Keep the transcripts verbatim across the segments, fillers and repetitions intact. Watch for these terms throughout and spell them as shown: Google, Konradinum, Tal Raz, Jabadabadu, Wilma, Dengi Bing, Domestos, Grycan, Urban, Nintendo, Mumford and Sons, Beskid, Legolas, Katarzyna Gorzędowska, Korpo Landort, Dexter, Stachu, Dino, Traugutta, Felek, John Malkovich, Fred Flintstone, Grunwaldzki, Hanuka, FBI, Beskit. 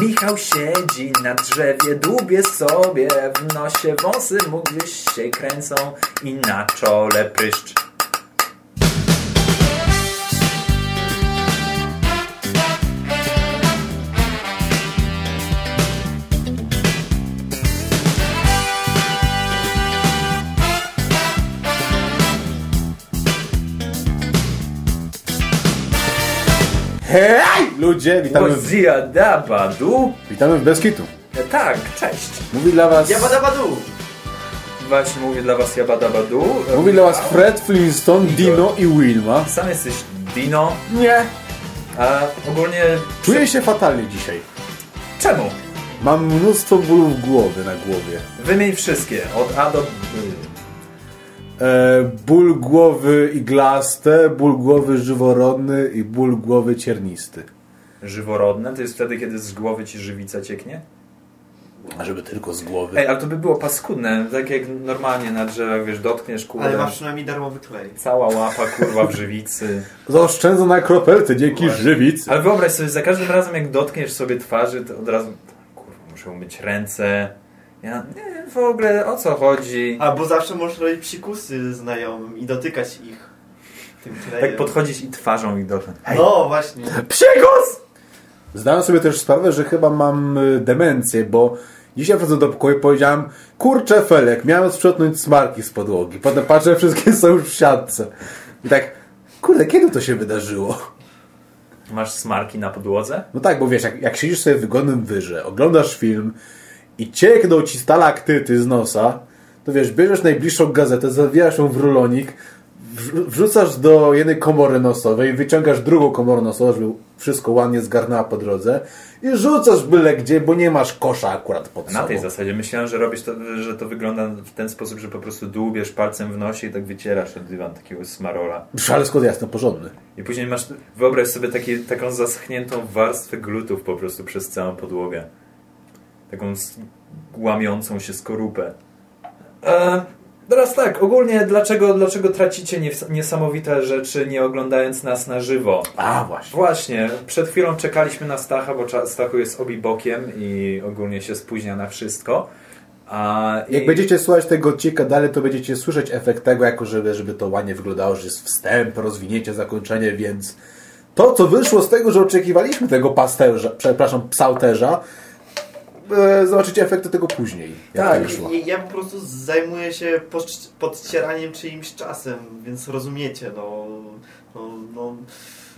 Michał siedzi na drzewie, dłubie sobie w nosie, wąsy mu gdzieś się kręcą i na czole pryszcz. Hej ludzie, witamy w... Jabadabadu. Witamy w Beskitu. Tak, cześć. Mówi dla was... Jabadabadu. Właśnie mówi dla was Jabadabadu. Mówi dla was Fred Flintstone, Dino i Wilma. Sam jesteś Dino? Nie. A ogólnie... Czuję się fatalnie dzisiaj. Czemu? Mam mnóstwo bólów głowy na głowie. Wymień wszystkie, od A do B. Ból głowy iglaste, ból głowy żyworodny i ból głowy ciernisty. Żyworodne to jest wtedy, kiedy z głowy ci żywica cieknie? A żeby tylko z głowy. Ej, ale to by było paskudne, tak jak normalnie na drzewach, wiesz, dotkniesz kurwa. Ale masz przynajmniej darmowy klej. Cała łapa kurwa w żywicy. Zaoszczędzą na kropelce dzięki żywicy. Ale wyobraź sobie, za każdym razem jak dotkniesz sobie twarzy, to od razu kurwa, muszę umyć ręce. Ja nie wiem w ogóle o co chodzi. A bo zawsze możesz robić psikusy znajomym i dotykać ich tym klejem. Tak podchodzić i twarzą ich dotykać. Hej. No właśnie. Psikus! Zdałem sobie też sprawę, że chyba mam demencję, bo dzisiaj wchodzę do pokoju i powiedziałem: kurczę Felek, miałem sprzątnąć smarki z podłogi. Potem patrzę, wszystkie są już w siatce. I tak, kurde, kiedy to się wydarzyło? Masz smarki na podłodze? No tak, bo wiesz, jak, jak siedzisz sobie w wygodnym wyrze, oglądasz film i ciekną ci stalaktyty z nosa, to wiesz, bierzesz najbliższą gazetę, zawijasz ją w rulonik, wrzucasz do jednej komory nosowej, wyciągasz drugą komorę nosową, żeby wszystko ładnie zgarnęła po drodze i rzucasz byle gdzie, bo nie masz kosza akurat pod sobą. Na tej zasadzie myślałem, że robisz to, że to wygląda w ten sposób, że po prostu dłubiesz palcem w nosie i tak wycierasz od dywan takiego smarola. Ale skąd jasno, porządny. I później masz, wyobraź sobie taki, taką zaschniętą warstwę glutów po prostu przez całą podłogę. Taką łamiącą się skorupę. Eee, teraz tak, ogólnie dlaczego, dlaczego tracicie niesamowite rzeczy, nie oglądając nas na żywo? A, właśnie. Właśnie, przed chwilą czekaliśmy na Stacha, bo Stachu jest obibokiem i ogólnie się spóźnia na wszystko. A, jak i... będziecie słuchać tego odcinka dalej, to będziecie słyszeć efekt tego, jako żeby, żeby to ładnie wyglądało, że jest wstęp, rozwinięcie, zakończenie, więc to, co wyszło z tego, że oczekiwaliśmy tego pasterza, przepraszam, psałterza, zobaczycie efekty tego później. Tak, ja po prostu zajmuję się podcieraniem czyimś czasem, więc rozumiecie, no, no, no.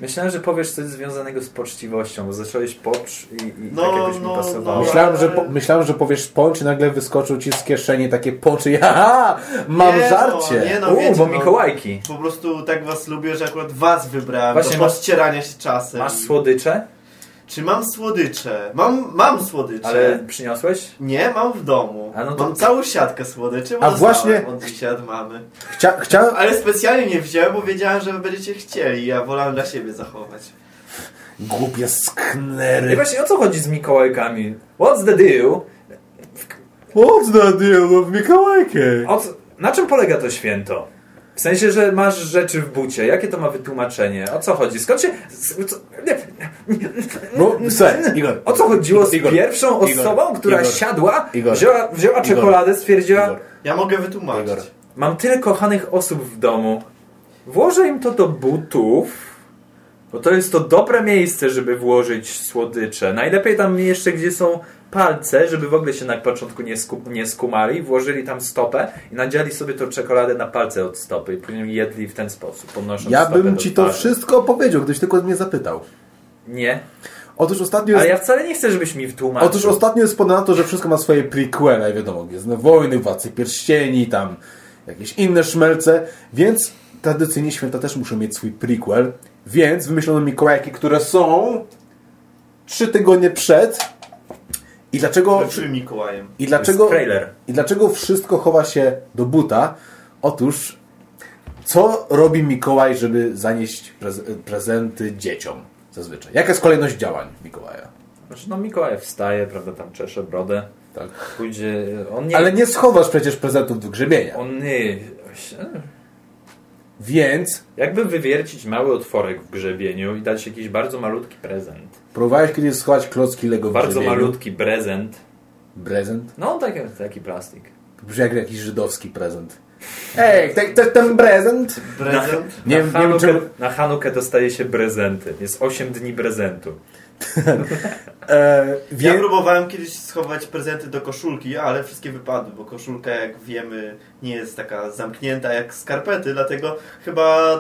Myślałem, że powiesz coś związanego z poczciwością, bo zacząłeś pocz i, i no, tak jakoś no, mi pasowało. No, myślałem, że po, myślałem, że powiesz pocz i nagle wyskoczył ci z kieszeni takie poczy. Haha, mam nie, żarcie. No, nie, no, U, wiecie, bo no, Mikołajki. Po prostu tak was lubię, że akurat was wybrałem. Właśnie do podcierania się czasem. Masz słodycze? Czy mam słodycze? Mam, mam słodycze. Ale przyniosłeś? Nie, mam w domu. No to... Mam całą siatkę słodyczy, bo właśnie od dzisiaj od mamy. Chcia... Chcia... Ale specjalnie nie wziąłem, bo wiedziałem, że będziecie chcieli. Ja wolałem dla siebie zachować. Głupie sknery. I właśnie o co chodzi z Mikołajkami? What's the deal? What's the deal of Mikołajki? O co... Na czym polega to święto? W sensie, że masz rzeczy w bucie. Jakie to ma wytłumaczenie? O co chodzi? Skąd się... No, Igor, o co chodziło z Igor, pierwszą osobą, Igor, która Igor, siadła, Igor, wzięła, wzięła Igor, czekoladę, stwierdziła... Igor. Ja mogę wytłumaczyć. Igor. Mam tyle kochanych osób w domu. Włożę im to do butów, bo to jest to dobre miejsce, żeby włożyć słodycze. Najlepiej tam jeszcze, gdzie są palce, żeby w ogóle się na początku nie, sku- nie skumali, włożyli tam stopę i nadzieli sobie tą czekoladę na palce od stopy i później jedli w ten sposób, podnosząc ja stopę. Ja bym ci to wszystko powiedział, gdybyś tylko mnie zapytał. Nie. Otóż ostatnio jest... Ale ja wcale nie chcę, żebyś mi wytłumaczył. Otóż ostatnio jest podane to, że wszystko ma swoje prequele, wiadomo, Gwiezdne Wojny, Władcy Pierścieni, tam jakieś inne szmelce, więc tradycyjnie święta też muszą mieć swój prequel, więc wymyślono Mikołajki, które są trzy tygodnie przed. I dlaczego, Mikołajem. I, dlaczego, I dlaczego wszystko chowa się do buta? Otóż, co robi Mikołaj, żeby zanieść prezenty dzieciom zazwyczaj? Jaka jest kolejność działań Mikołaja? Znaczy, no Mikołaj wstaje, prawda, tam czesze brodę. Tak. Pójdzie, on nie... Ale nie schowasz przecież prezentów do grzebienia. On nie... Więc... Jakby wywiercić mały otworek w grzebieniu i dać jakiś bardzo malutki prezent. Próbowałeś kiedyś schować klocki Lego w Bardzo grzebieniu? Malutki prezent. Prezent? No, taki, taki plastik. Brzmi jak jakiś żydowski prezent. Ej, te, te, ten prezent? Prezent? Nie, na, nie Hanukę, czemu... na Hanukę dostaje się prezenty. Jest osiem dni prezentu. e, wie... Ja próbowałem kiedyś schować prezenty do koszulki, ale wszystkie wypadły, bo koszulka, jak wiemy, nie jest taka zamknięta jak skarpety, dlatego chyba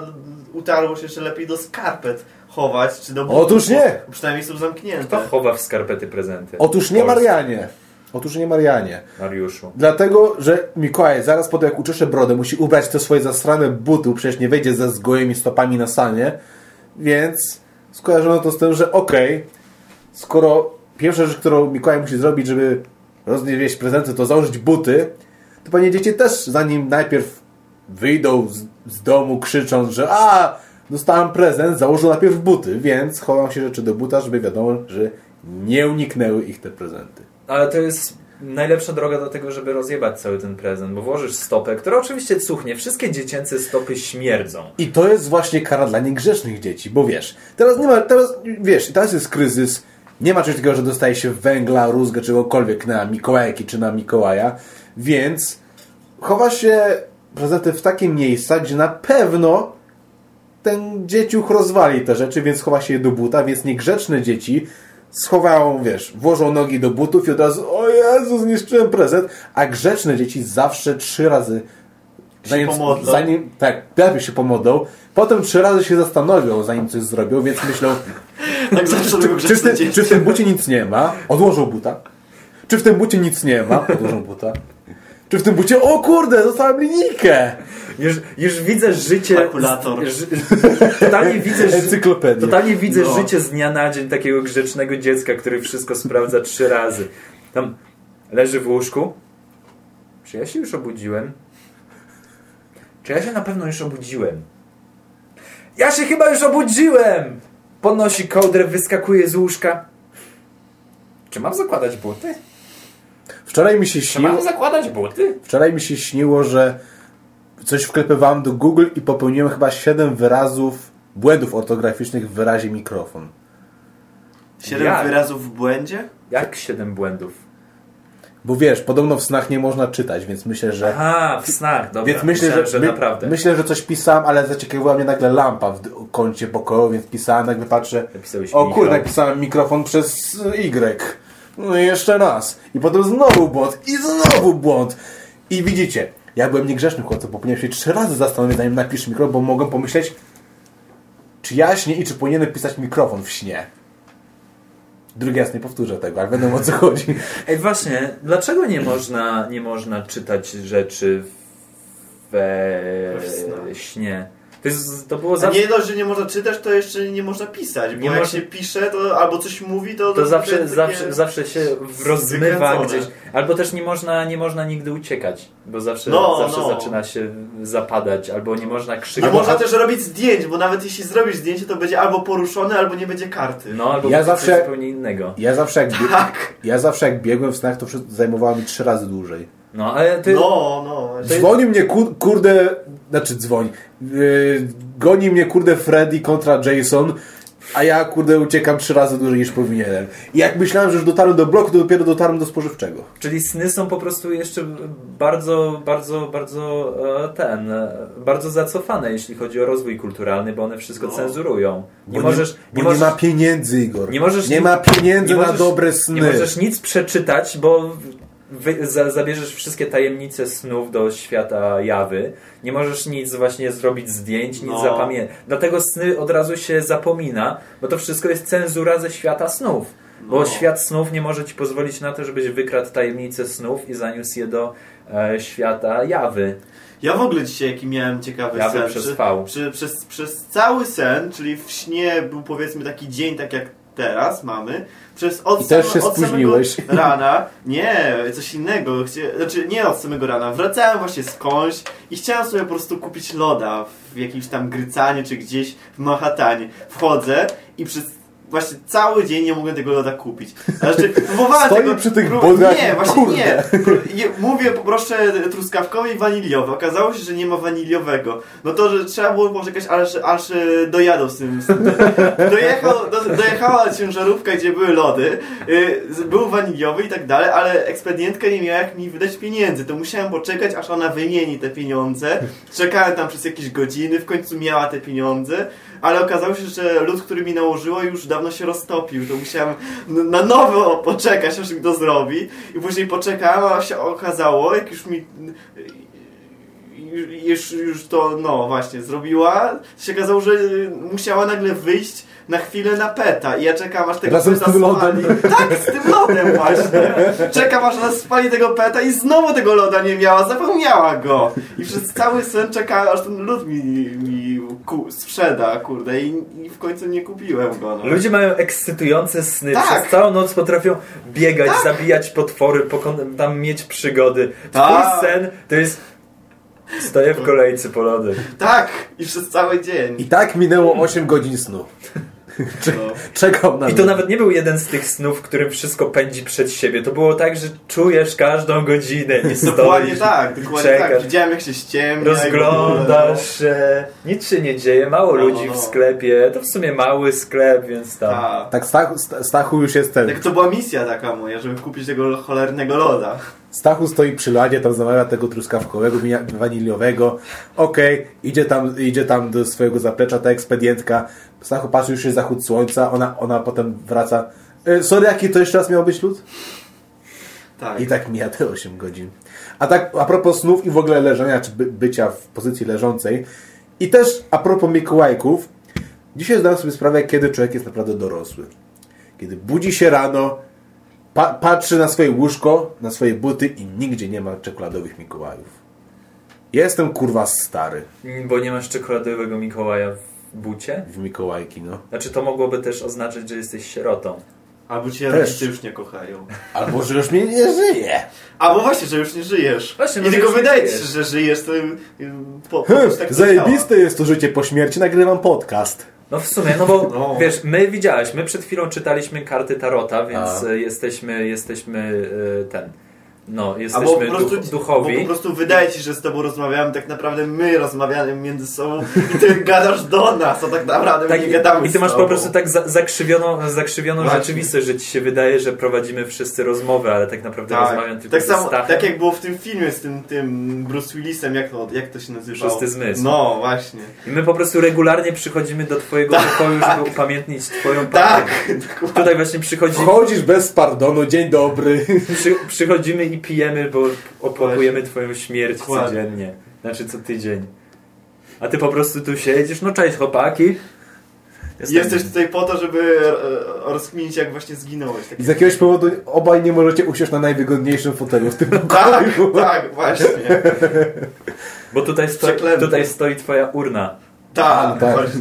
utarło się jeszcze lepiej do skarpet chować. Czy do... Otóż nie! Przynajmniej są zamknięte. Kto chowa w skarpety prezenty? Otóż nie, Marianie. Otóż nie, Marianie. Mariuszu. Dlatego, że Mikołaj zaraz po to, jak uczesze brodę, musi ubrać te swoje zasrane buty, przecież nie wejdzie ze zgołymi stopami na sanie, więc skojarzono to z tym, że okej, okay, skoro pierwsza rzecz, którą Mikołaj musi zrobić, żeby roznieść prezenty, to założyć buty, to pewnie dzieci też zanim najpierw wyjdą z, z domu krzycząc, że a, dostałem prezent, założę najpierw buty, więc chowam się rzeczy do buta, żeby wiadomo, że nie uniknęły ich te prezenty. Ale to jest najlepsza droga do tego, żeby rozjebać cały ten prezent, bo włożysz stopę, która oczywiście cuchnie. Wszystkie dziecięce stopy śmierdzą. I to jest właśnie kara dla niegrzecznych dzieci, bo wiesz, teraz nie ma, teraz, wiesz, teraz jest kryzys, nie ma czegoś takiego, że dostaje się węgla, rózgę, czegokolwiek na Mikołajki czy na Mikołaja, więc chowa się prezenty w takie miejsca, gdzie na pewno ten dzieciuch rozwali te rzeczy, więc chowa się je do buta, więc niegrzeczne dzieci schowają, wiesz, włożą nogi do butów i od razu, o Jezu, zniszczyłem prezent, a grzeczne dzieci zawsze trzy razy zanim, zanim tak, najpierw się pomodlą, potem trzy razy się zastanowią, zanim coś zrobią, więc myślą tak czy, czy, czy, ty, czy w tym bucie nic nie ma, odłożą buta, czy w tym bucie nic nie ma, odłożą buta, czy w tym bucie, o kurde, dostałem linijkę. Już, już widzę życie... Kalkulator. Totalnie widzę, Encyklopedię. Totalnie widzę no. życie z dnia na dzień takiego grzecznego dziecka, który wszystko sprawdza trzy razy. Tam leży w łóżku. Czy ja się już obudziłem? Czy ja się na pewno już obudziłem? Ja się chyba już obudziłem! Podnosi kołdrę, wyskakuje z łóżka. Czy mam zakładać buty? Wczoraj mi się śniło... Czy mam zakładać buty? Wczoraj mi się śniło, że coś wklepywałem do Google i popełniłem chyba siedem wyrazów, błędów ortograficznych w wyrazie mikrofon. siedem Jak? Wyrazów w błędzie? Jak siedem błędów? Bo wiesz, podobno w snach nie można czytać, więc myślę, że... Aha, w snach, dobra. Więc myślę, Myślałem, że, że my, naprawdę. Myślę, że coś pisałem, ale zaciekawiła mnie nagle lampa w d- kącie pokoju, więc pisałem, nagle patrzę... Napisałeś o kurde, napisałem mikrofon przez Y. No i jeszcze raz. I potem znowu błąd. I znowu błąd. I widzicie... Ja byłem niegrzeczny w końcu, bo powinienem się trzy razy zastanowić, zanim napisz mikrofon, bo mogłem pomyśleć, czy ja śnię i czy powinienem pisać mikrofon w śnie. Drugi raz nie powtórzę tego, ale wiadomo, o co chodzi. Ej, właśnie, dlaczego nie można, nie można czytać rzeczy we śnie? To, jest, to było zawsze... A nie dość, że nie można czytać, to jeszcze nie można pisać, bo nie jak można... się pisze, to albo coś mówi, to... To, to zawsze, takie... zawsze, zawsze się rozmywa gdzieś. Albo też nie można, nie można nigdy uciekać, bo zawsze, no, zawsze no. zaczyna się zapadać, albo nie można krzyknąć. A można też robić zdjęć, bo nawet jeśli zrobisz zdjęcie, to będzie albo poruszone, albo nie będzie karty. No, albo ja zawsze, coś zupełnie innego. Ja zawsze, jak bieg... tak. ja zawsze jak biegłem w snach, to zajmowało mi trzy razy dłużej. No, ale ty... No, no. Ty... Dzwoni mnie ku... kurde... Znaczy dzwoni. Yy, goni mnie kurde Freddy kontra Jason, a ja kurde uciekam trzy razy dłużej niż powinienem. I jak myślałem, że już dotarłem do bloku, to dopiero dotarłem do spożywczego. Czyli sny są po prostu jeszcze bardzo, bardzo, bardzo ten, bardzo zacofane, jeśli chodzi o rozwój kulturalny, bo one wszystko no. cenzurują. Nie, bo możesz, nie, bo nie możesz... Nie ma pieniędzy, Igor. Nie, możesz, nie ma pieniędzy nie możesz, na dobre sny. Nie możesz nic przeczytać, bo... Wy, za, zabierzesz wszystkie tajemnice snów do świata jawy. Nie możesz nic właśnie zrobić zdjęć, nic no. zapamiętać. Dlatego sny od razu się zapomina, bo to wszystko jest cenzura ze świata snów. No. Bo świat snów nie może ci pozwolić na to, żebyś wykradł tajemnice snów i zaniósł je do e, świata jawy. Ja w ogóle dzisiaj jaki miałem ciekawy jawy sen. Przez, przy, przez, przez cały sen, czyli w śnie był powiedzmy taki dzień, tak jak teraz mamy. Przez od, I sam, też się od samego rana, nie, coś innego, chcia, znaczy nie od samego rana, wracałem właśnie skądś i chciałem sobie po prostu kupić loda w jakimś tam Grycanie czy gdzieś w Manhattanie. Wchodzę i przez Właśnie cały dzień nie mogłem tego loda kupić. Znaczy, próbowałem Stoi tego... przy tych bogach, Nie, właśnie kurde. nie. Mówię, poproszę truskawkowy i waniliowy. Okazało się, że nie ma waniliowego. No to, że trzeba było może jakaś aż, aż dojadł z tym. Dojechał, do, dojechała ciężarówka, gdzie były lody. Był waniliowy i tak dalej, ale ekspedientka nie miała jak mi wydać pieniędzy. To musiałem poczekać, aż ona wymieni te pieniądze. Czekałem tam przez jakieś godziny, w końcu miała te pieniądze. Ale okazało się, że lód, który mi nałożyło, już dawno się roztopił, to musiałem na nowo poczekać, aż to zrobi. I później poczekałem, a się okazało, jak już mi... Już, już to, no właśnie, zrobiła, się okazało, że musiała nagle wyjść na chwilę na peta i ja czekam, aż tego Razem peta spali. Tak, z tym lodem właśnie. Czekam, aż ona spali tego peta i znowu tego loda nie miała, zapomniała go. I przez cały sen czekałem, aż ten lód mi, mi ku, sprzeda, kurde, i, i w końcu nie kupiłem go. No. Ludzie mają ekscytujące sny, tak. Przez całą noc potrafią biegać, tak. Zabijać potwory, pokon- tam mieć przygody. Twój sen to jest... Stoję w kolejce po lody. Tak! I przez cały dzień. I tak minęło osiem godzin snu. No. Czekał na mnie. I to nawet nie był jeden z tych snów, w którym wszystko pędzi przed siebie. To było tak, że czujesz każdą godzinę i stoisz. Dokładnie tak, dokładnie czekasz. Tak. Widziałem, jak się ściemnia. Rozglądasz się. Nic się nie dzieje. Mało no, ludzi no. w sklepie. To w sumie mały sklep, więc tam. A. Tak, Stachu, Stachu już jest ten. Tak, to była misja taka moja, żeby kupić tego cholernego loda. Stachu stoi przy ladzie, tam zamawia tego truskawkowego, waniliowego. Okej, okay, idzie, tam, idzie tam do swojego zaplecza ta ekspedientka. Stachu patrzy, już jest zachód słońca, ona, ona potem wraca. E, sorry, jaki to jeszcze raz miał być lód? Tak. I tak mija te osiem godzin. A tak a propos snów i w ogóle leżenia, czy by, bycia w pozycji leżącej. I też a propos mikołajków. Dzisiaj zdałem sobie sprawę, kiedy człowiek jest naprawdę dorosły. Kiedy budzi się rano, Pa- patrzy na swoje łóżko, na swoje buty i nigdzie nie ma czekoladowych Mikołajów. Jestem kurwa stary. Bo nie masz czekoladowego Mikołaja w bucie? W Mikołajki, no. Znaczy to mogłoby też oznaczać, że jesteś sierotą. Albo cię już nie kochają. Albo że już mnie nie żyje. Albo właśnie, że już nie żyjesz. Właśnie, i tylko wydaje ci się, że żyjesz. To, po, po hmm, tak zajebiste jest to życie po śmierci. Nagrywam podcast. No w sumie, no bo no. wiesz, my widziałeś, my przed chwilą czytaliśmy karty Tarota, więc A. jesteśmy, jesteśmy ten, no, jesteśmy po prostu, duch, duchowi. Bo po prostu wydaje ci się, że z tobą rozmawiamy, tak naprawdę my rozmawiamy między sobą i ty gadasz do nas, a tak naprawdę tak, my nie gadamy. I ty masz po prostu tak za, zakrzywioną, zakrzywioną rzeczywistość, że ci się wydaje, że prowadzimy wszyscy rozmowę, ale tak naprawdę tak. rozmawiam tylko tak ze samo, Tak jak było w tym filmie z tym, tym Bruce Willisem, jak to, jak to się nazywało? Szósty zmysł. No właśnie. I my po prostu regularnie przychodzimy do twojego pokoju, tak. żeby upamiętnić twoją pamięć. Tak. Tutaj właśnie przychodzi... Chodzisz bez pardonu, dzień dobry. Przy, przychodzimy i pijemy, bo opłakujemy twoją śmierć Dokładnie. codziennie. Znaczy co tydzień. A ty po prostu tu siedzisz, no cześć chłopaki. Jestem... Jesteś tutaj po to, żeby rozkminić, jak właśnie zginąłeś. Tak. Z jakiegoś powodu obaj nie możecie usiąść na najwygodniejszym fotelu w tym pokoju. Tak, tak, właśnie. Bo tutaj, sto... tutaj stoi twoja urna. Tak, tak. Właśnie.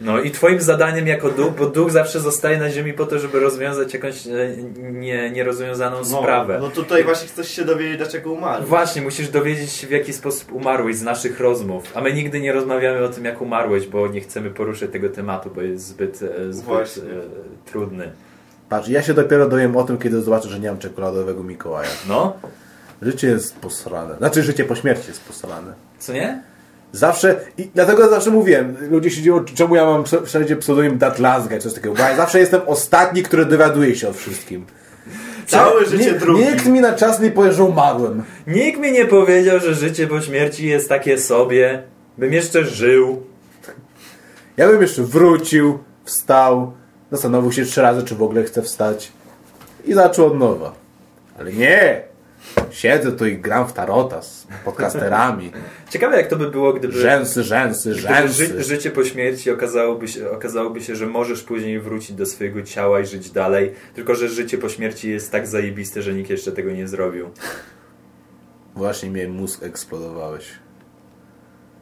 No i twoim zadaniem jako duch, bo duch zawsze zostaje na ziemi po to, żeby rozwiązać jakąś nie, nierozwiązaną no, sprawę. No tutaj właśnie chcesz się dowiedzieć, dlaczego umarł. Właśnie, musisz dowiedzieć się, w jaki sposób umarłeś z naszych rozmów. A my nigdy nie rozmawiamy o tym, jak umarłeś, bo nie chcemy poruszyć tego tematu, bo jest zbyt, zbyt e, trudny. Patrz, ja się dopiero dowiem o tym, kiedy zobaczę, że nie mam czekoladowego Mikołaja. No? Życie jest posrane. Znaczy, życie po śmierci jest posrane. Co nie? Zawsze, i dlatego zawsze mówiłem, ludzie się dziwią, czemu ja mam wszędzie pseudonim Datlasga i coś takiego, bo ja zawsze jestem ostatni, który dowiaduje się o wszystkim. Całe Cza- życie nie, drugi. Nikt mi na czas nie powiedział, że umarłem. Nikt mi nie powiedział, że życie po śmierci jest takie sobie, bym jeszcze żył. Ja bym jeszcze wrócił, wstał, zastanowił się trzy razy, czy w ogóle chcę wstać i zaczął od nowa. Ale nie! Siedzę tu i gram w tarota z podcasterami. Ciekawe jak to by było, gdyby... Rzęsy, rzęsy, rzęsy. Ży- życie po śmierci okazałoby się, okazałoby się, że możesz później wrócić do swojego ciała i żyć dalej. Tylko, że życie po śmierci jest tak zajebiste, że nikt jeszcze tego nie zrobił. Właśnie mnie mózg eksplodowałeś.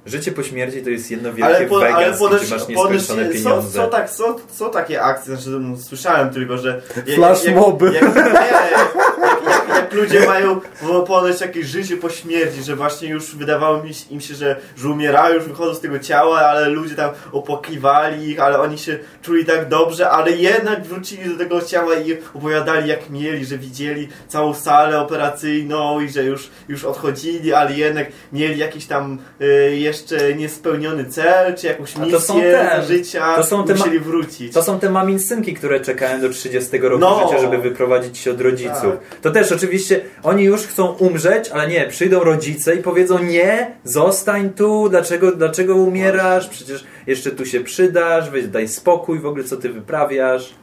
Życie po śmierci to jest jedno wielkie Vegas, gdzie masz nieskończone podesz, pieniądze. Co, co, tak, co, co takie akcje? Znaczy, no, słyszałem tylko, że... Flash moby. Jak, jak, jak, jak, jak, jak, tak ludzie mają ponoć jakieś życie po śmierci, że właśnie już wydawało mi się, im się, że, że umierają, już wychodzą z tego ciała, ale ludzie tam opłakiwali ich, ale oni się czuli tak dobrze, ale jednak wrócili do tego ciała i opowiadali jak mieli, że widzieli całą salę operacyjną i że już, już odchodzili, ale jednak mieli jakiś tam y, jeszcze niespełniony cel, czy jakąś misję te, życia, to są te musieli wrócić. To są te maminsynki, które czekają do trzydziestego roku no. życia, żeby wyprowadzić się od rodziców. Tak. To też oczywiście oni już chcą umrzeć, ale nie, przyjdą rodzice i powiedzą nie, zostań tu, dlaczego, dlaczego umierasz, przecież jeszcze tu się przydasz, weź, daj spokój, w ogóle co ty wyprawiasz.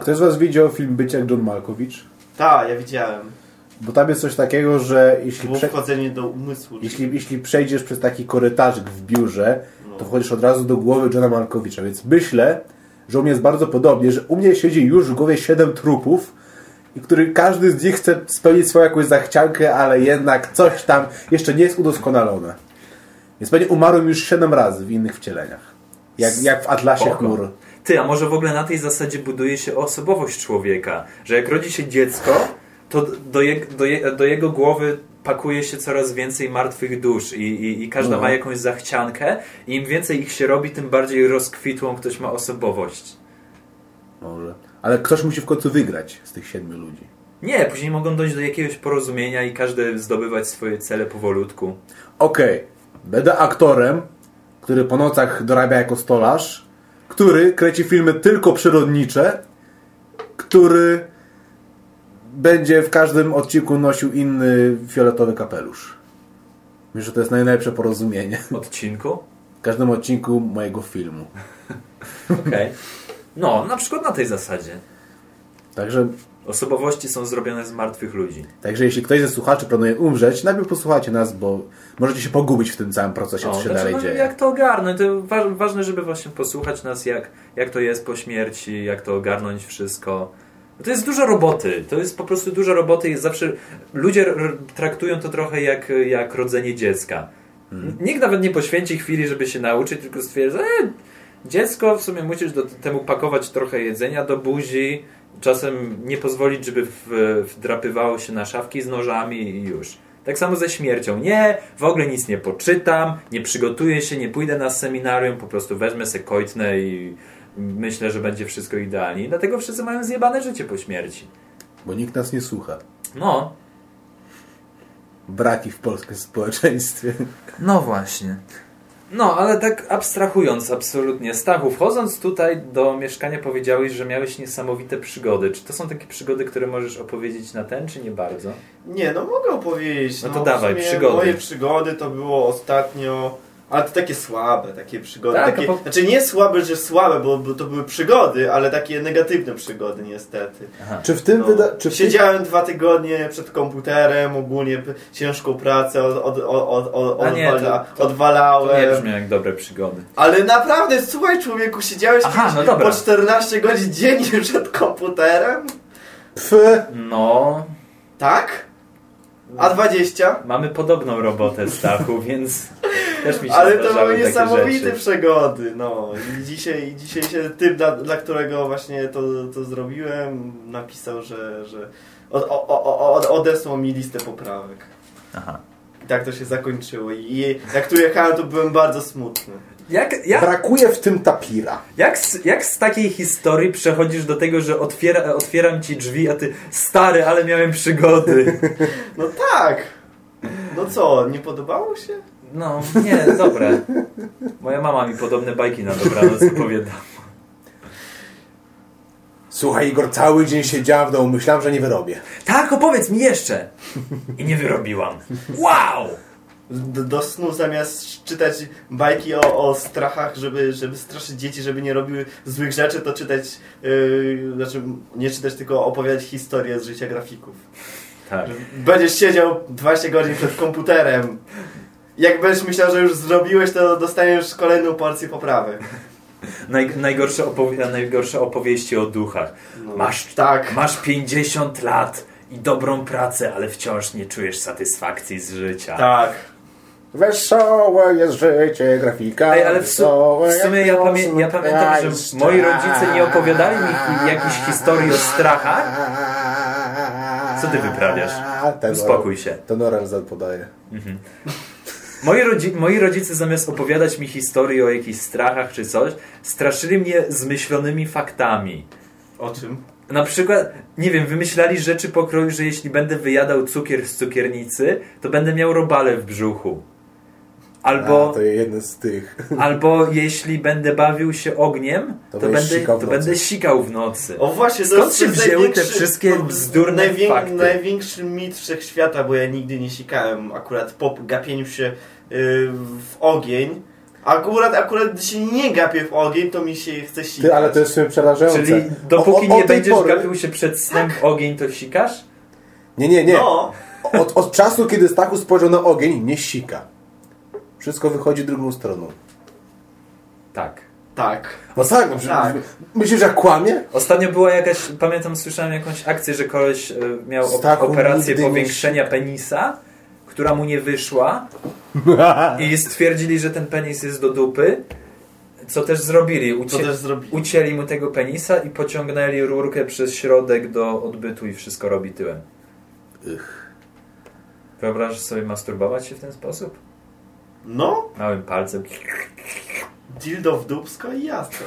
Ktoś z was widział film Bycie jak John Malkovich? Tak, ja widziałem. Bo tam jest coś takiego, że jeśli, prze... do umysłu, jeśli, jeśli przejdziesz przez taki korytarzyk w biurze, no. to wchodzisz od razu do głowy Johna Malkowicza, więc myślę, że u mnie jest bardzo podobnie, że u mnie siedzi już w głowie siedem trupów, i który każdy z nich chce spełnić swoją jakąś zachciankę, ale jednak coś tam jeszcze nie jest udoskonalone. Więc pewnie umarłem już siedem razy w innych wcieleniach. Jak, jak w Atlasie Spoko. Chmur. Ty, a może w ogóle na tej zasadzie buduje się osobowość człowieka, że jak rodzi się dziecko, to do, je, do, je, do jego głowy pakuje się coraz więcej martwych dusz i, i, i każda mhm. ma jakąś zachciankę i im więcej ich się robi, tym bardziej rozkwitłą ktoś ma osobowość. Może. Ale ktoś musi w końcu wygrać z tych siedmiu ludzi. Nie, później mogą dojść do jakiegoś porozumienia i każdy zdobywać swoje cele powolutku. Okej, okay. Będę aktorem, który po nocach dorabia jako stolarz, który kręci filmy tylko przyrodnicze, który będzie w każdym odcinku nosił inny fioletowy kapelusz. Myślę, że to jest najlepsze porozumienie. Odcinku? W każdym odcinku mojego filmu. Okej. Okay. No, na przykład na tej zasadzie. Także osobowości są zrobione z martwych ludzi. Także jeśli ktoś ze słuchaczy planuje umrzeć, najpierw posłuchajcie nas, bo możecie się pogubić w tym całym procesie, o, co się znaczy, dalej no, dzieje. Jak to ogarnąć? To wa- ważne, żeby właśnie posłuchać nas, jak, jak to jest po śmierci, jak to ogarnąć wszystko. To jest dużo roboty. To jest po prostu dużo roboty. Jest zawsze ludzie r- traktują to trochę jak, jak rodzenie dziecka. Hmm. Nikt nawet nie poświęci chwili, żeby się nauczyć, tylko stwierdza... E, dziecko w sumie musisz do temu pakować trochę jedzenia do buzi, czasem nie pozwolić, żeby w, wdrapywało się na szafki z nożami i już. Tak samo ze śmiercią. Nie, w ogóle nic nie poczytam, nie przygotuję się, nie pójdę na seminarium, po prostu wezmę se kojtnę i myślę, że będzie wszystko idealnie. I dlatego wszyscy mają zjebane życie po śmierci. Bo nikt nas nie słucha. No. Braki w polskim społeczeństwie. No właśnie. No, ale tak abstrahując absolutnie, Stachu, wchodząc tutaj do mieszkania powiedziałeś, że miałeś niesamowite przygody. Czy to są takie przygody, które możesz opowiedzieć na ten, czy nie bardzo? Nie, no mogę opowiedzieć. No to no, dawaj, przygody. Moje przygody to było ostatnio... Ale to takie słabe, takie przygody. Tak, takie, po... Znaczy nie słabe, że słabe, bo, bo to były przygody, ale takie negatywne przygody niestety. Aha. Czy w tym no, wyda... Czy w Siedziałem tym... dwa tygodnie przed komputerem, ogólnie ciężką pracę od, od, od, od, od, nie, odwala... to, to, odwalałem. To nie brzmi jak dobre przygody. Ale naprawdę, słuchaj człowieku, siedziałeś Aha, no po czternaście godzin dziennie przed komputerem? Pff. No. Tak? A dwadzieścia? Mamy podobną robotę, Stachu, więc... Też mi się ale to były niesamowite przygody. No. I dzisiaj, dzisiaj się typ, dla, dla którego właśnie to, to zrobiłem, napisał, że, że od, o, o, odesłał mi listę poprawek. Aha. I tak to się zakończyło. I jak tu jechałem, to byłem bardzo smutny. Jak, jak, Brakuje w tym tapira. Jak z, jak z takiej historii przechodzisz do tego, że otwiera, otwieram ci drzwi, a ty stary, ale miałem przygody. No tak. No co, nie podobało się? No, nie, dobre. Moja mama mi podobne bajki na dobranoc opowiadała. Słuchaj Igor, cały dzień siedziałam w domu, myślałam, że nie wyrobię. Tak, opowiedz mi jeszcze. I nie wyrobiłam. Wow! Do, do snu zamiast czytać bajki o, o strachach, żeby, żeby straszyć dzieci, żeby nie robiły złych rzeczy, to czytać, yy, znaczy nie czytać, tylko opowiadać historię z życia grafików. Tak. Będziesz siedział dwadzieścia godzin przed komputerem. Jak będziesz myślał, że już zrobiłeś, to dostaniesz kolejną porcję poprawy. Naj, najgorsze, opowie- najgorsze opowieści o duchach. No, masz, tak. masz pięćdziesiąt lat i dobrą pracę, ale wciąż nie czujesz satysfakcji z życia. Tak. Wesołe jest życie grafika. Ej, ale w, su- w sumie ja, pamię- ja pamiętam, że moi rodzice nie opowiadali mi jakichś historii o strachach. Co ty wyprawiasz? Uspokój się. Ten Orenzel podaje. Mhm. Moi, rodzi- moi rodzice zamiast opowiadać mi historię o jakichś strachach czy coś, straszyli mnie zmyślonymi faktami. O czym? Na przykład, nie wiem, wymyślali rzeczy pokroju, że jeśli będę wyjadał cukier z cukiernicy, to będę miał robale w brzuchu. Albo, A, to jeden z tych. Albo jeśli będę bawił się ogniem, to, to, będę, sikał to będę sikał w nocy. O właśnie, skąd się wzięły te wszystkie bzdurne najwię- fakty? Największy mit wszechświata, bo ja nigdy nie sikałem akurat po gapieniu się yy, w ogień. Akurat, akurat się nie gapię w ogień, to mi się chce sikać. Ty, ale to jest przerażające. Czyli dopóki o, o, o nie będziesz pory... gapił się przed snem w ogień, to sikasz? Nie, nie, nie. No. Od, od czasu, kiedy Stachu spojrzał na ogień, nie sika. Wszystko wychodzi drugą stroną. Tak. Tak. No tak, no, tak. Myślisz, że kłamie? Ostatnio była jakaś, pamiętam, słyszałem jakąś akcję, że koleś miał op- operację powiększenia penisa, która mu nie wyszła i stwierdzili, że ten penis jest do dupy, co też zrobili. Ucie- co też zrobili. Ucięli mu tego penisa i pociągnęli rurkę przez środek do odbytu i wszystko robi tyłem. Ych. Wyobrażasz sobie masturbować się w ten sposób? No? Małym palcem. Dildo w dupsko i jasno.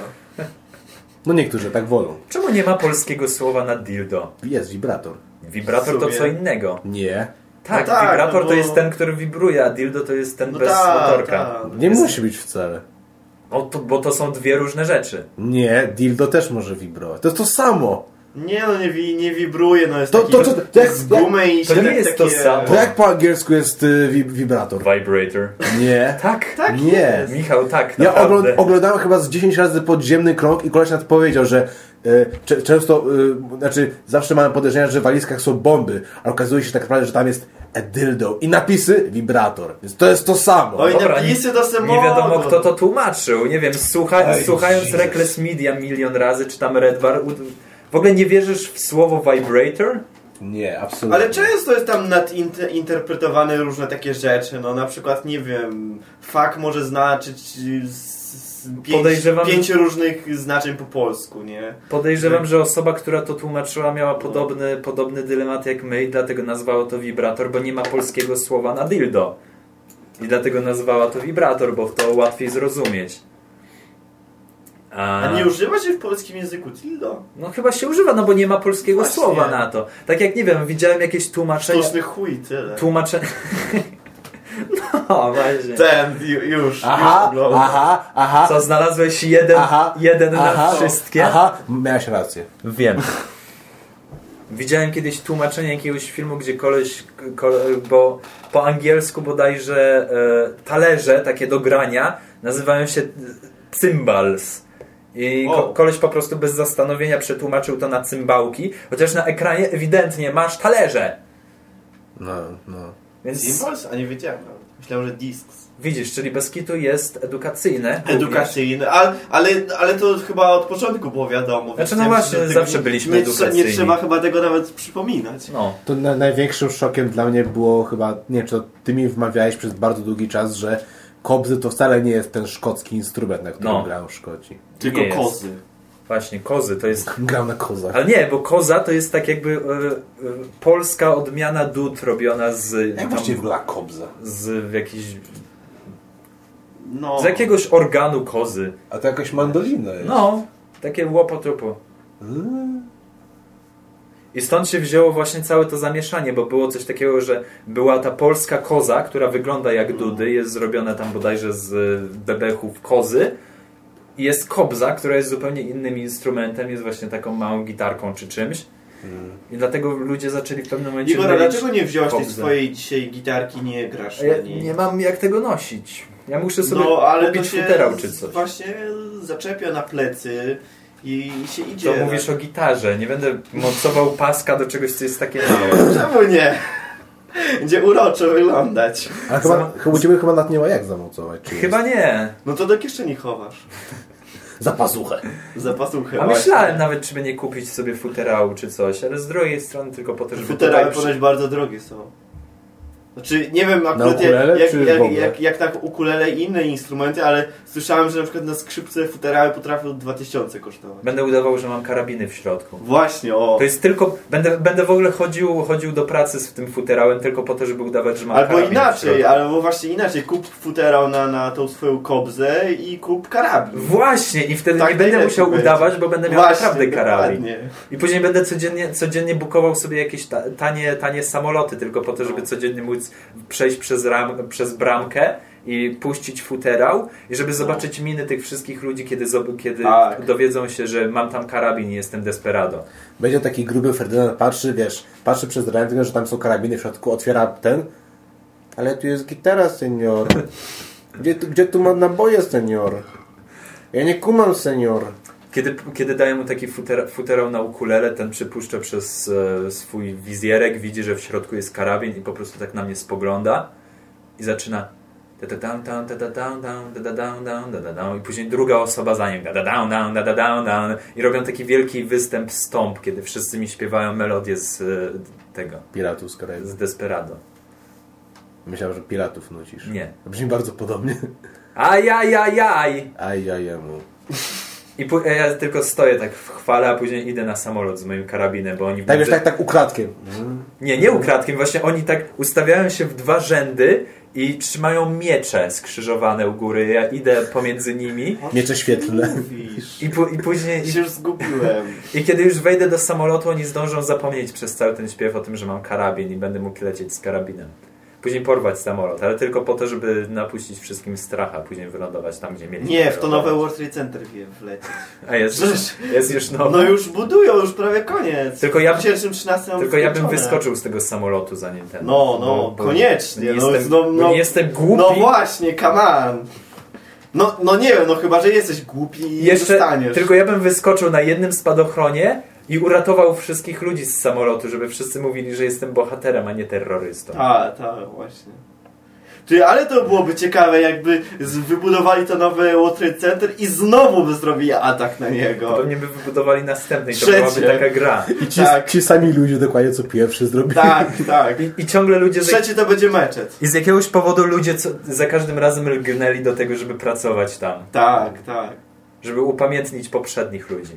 No niektórzy tak wolą. Czemu nie ma polskiego słowa na dildo? Jest wibrator. Wibrator to co innego. Nie. Tak, no tak wibrator no bo... to jest ten, który wibruje, a dildo to jest ten no bez ta, motorka. Ta. Nie jest... musi być wcale. O, to, bo to są dwie różne rzeczy. Nie, dildo też może wibrować. To jest to samo. Nie no, nie, wi- nie wibruje, no jest to, taki... To, to, to, to, jak, z gumy i to nie tak, jest takie... to samo. To jak po angielsku jest y, wib- wibrator? Vibrator. Nie. tak, tak nie. Jest. Michał, tak, ja ogląd- oglądałem chyba z dziesięć razy Podziemny krąg i koleś nawet powiedział, że y, c- często, y, znaczy zawsze mamy podejrzenia, że w walizkach są bomby, a okazuje się tak naprawdę, że tam jest a dildo i napisy wibrator. Więc to jest to samo. No i napisy to samo. Nie wiadomo kto to tłumaczył. Nie wiem, słucha- Ej, słuchając Reckless Media milion razy, czy tam Red Bar... U- W ogóle nie wierzysz w słowo vibrator? Nie, absolutnie. Ale często jest tam nadinterpretowane różne takie rzeczy. No na przykład, nie wiem, fuck może znaczyć pięć, Podejrzewam... pięć różnych znaczeń po polsku, nie? Podejrzewam, tak. że osoba, która to tłumaczyła, miała podobny, podobny dylemat jak my i dlatego nazwała to wibrator, bo nie ma polskiego słowa na dildo. I dlatego nazwała to wibrator, bo to łatwiej zrozumieć. A... A nie używa się w polskim języku dildo? No chyba się używa, no bo nie ma polskiego Właśnie. słowa na to. Tak jak, nie wiem, widziałem jakieś tłumaczenie... Sztuczny chuj, tyle. Tłumaczenie... No, właśnie. Ten, już. Aha, już aha, aha. Co, znalazłeś jeden, aha, jeden aha, na wszystkie? Aha, miałeś rację. Wiem. Widziałem kiedyś tłumaczenie jakiegoś filmu, gdzie koleś, kole, bo po angielsku bodajże e, talerze, takie do grania, nazywają się cymbals. I ko- koleś po prostu bez zastanowienia przetłumaczył to na cymbałki, chociaż na ekranie ewidentnie masz talerze. No, no. Cymbals? Więc... A nie wiedziałem. Myślałem, że disks. Widzisz, czyli Beskitu jest edukacyjne. Edukacyjne, ale, ale, ale to chyba od początku było wiadomo. Znaczy, no właśnie, tego, zawsze byliśmy nie, edukacyjni. Nie trzeba chyba tego nawet przypominać. No. To na, największym szokiem dla mnie było chyba, nie wiem, czy ty mi wmawiałeś przez bardzo długi czas, że kobzy to wcale nie jest ten szkocki instrument, na którym no. grają Szkoci. Tylko nie kozy. Jest. Właśnie, kozy to jest... Grał na kozach. Ale nie, bo koza to jest tak jakby e, e, polska odmiana dud robiona z... Jak właściwie była kobza? Z jakiejś... No. Z jakiegoś organu kozy. A to jakaś mandolina jest. No, takie łopotopo. Hmm. I stąd się wzięło właśnie całe to zamieszanie, bo było coś takiego, że była ta polska koza, która wygląda jak dudy, jest zrobiona tam bodajże z bebechów kozy i jest kobza, która jest zupełnie innym instrumentem, jest właśnie taką małą gitarką czy czymś. Hmm. I dlatego ludzie zaczęli w pewnym momencie... Igor, dlaczego nie wziąłeś tej swojej dzisiaj gitarki, nie grasz ja na niej? Nie mam jak tego nosić. Ja muszę sobie no, ale kupić futerał czy coś. Właśnie zaczepia na plecy... I się idzie. To mówisz tak. O gitarze. Nie będę mocował paska do czegoś, co jest takie... Czemu nie? Będzie uroczo wyglądać. Ale chyba, Zam... u ciebie chyba nawet nie ma jak zamocować. Chyba jest. Nie. No to do kieszeni chowasz. Za pasuchę. Za pasuchę. A myślałem właśnie. Nawet, czy by nie kupić sobie futerału czy coś, ale z drugiej strony tylko po to, żeby... Futerały ponoć bardzo drogie są. Znaczy, nie wiem akurat ukulele, jak, jak, jak, jak, jak tak ukulele i inne instrumenty, ale słyszałem, że na przykład na skrzypce futerale potrafią dwa tysiące kosztować. Będę udawał, że mam karabiny w środku. Właśnie, o. To jest tylko... Będę, będę w ogóle chodził, chodził do pracy z tym futerałem tylko po to, żeby udawać, że mam albo karabin inaczej, albo właśnie inaczej. Kup futerał na, na tą swoją kobzę i kup karabin. Właśnie, i wtedy tak nie będę musiał będzie. udawać, bo będę miał właśnie, naprawdę karabin. Dokładnie. I później będę codziennie, codziennie bukował sobie jakieś tanie, tanie samoloty tylko po to, żeby codziennie móc przejść przez, ram, przez bramkę i puścić futerał i żeby zobaczyć miny tych wszystkich ludzi, kiedy, kiedy tak. dowiedzą się, że mam tam karabin i jestem desperado. Będzie taki gruby Ferdynand, patrzy, wiesz, patrzy przez ramię, że tam są karabiny w środku, otwiera ten, ale tu jest gitara, senior. Gdzie, gdzie tu mam naboje, senior? Ja nie kumam, senior. Kiedy, kiedy daje mu taki futer, futerał na ukulele, ten przypuszcza przez e, swój wizjerek, widzi, że w środku jest karabin i po prostu tak na mnie spogląda i zaczyna i później druga osoba za nim i robią taki wielki występ stąp, kiedy wszyscy mi śpiewają melodię z tego Piratów z Karaiby. Z Desperado. Myślałem, że Piratów nucisz. Nie. To brzmi bardzo podobnie. Ajajajaj! Ajajemu. I ja tylko stoję tak w chwale, a później idę na samolot z moim karabinem, bo oni... Tak wiesz, tak, tak ukradkiem. Nie, nie ukradkiem, właśnie oni tak ustawiają się w dwa rzędy i trzymają miecze skrzyżowane u góry. Ja idę pomiędzy nimi. Miecze świetlne. I, po, i później... się już zgubiłem. I kiedy już wejdę do samolotu, oni zdążą zapomnieć przez cały ten śpiew o tym, że mam karabin i będę mógł lecieć z karabinem. Później porwać samolot, ale tylko po to, żeby napuścić wszystkim stracha, później wylądować tam, gdzie mieli. Nie, w to nowe World Trade Center wlecieć. A jest, Przecież, jest już nowe. No już budują, już prawie koniec. Tylko ja, tylko ja bym wyskoczył z tego samolotu zanim ten. No, no, bo, bo koniecznie. Nie, no, jestem, no, no, nie jestem głupi. No właśnie, come on. No, no nie wiem, no chyba, że jesteś głupi i jeszcze, zostaniesz. Tylko ja bym wyskoczył na jednym spadochronie i uratował wszystkich ludzi z samolotu, żeby wszyscy mówili, że jestem bohaterem, a nie terrorystą. A, tak, właśnie. Czyli, ale to byłoby ciekawe, jakby wybudowali to nowe World Trade Center i znowu by zrobili atak na niego. To pewnie by wybudowali następny i to byłaby taka gra. I ci, tak. ci sami ludzie dokładnie co pierwszy zrobili. Tak, tak. I, i ciągle ludzie... Trzeci to będzie meczet. I z jakiegoś powodu ludzie co, za każdym razem lgnęli do tego, żeby pracować tam. Tak, tak. Żeby upamiętnić poprzednich ludzi.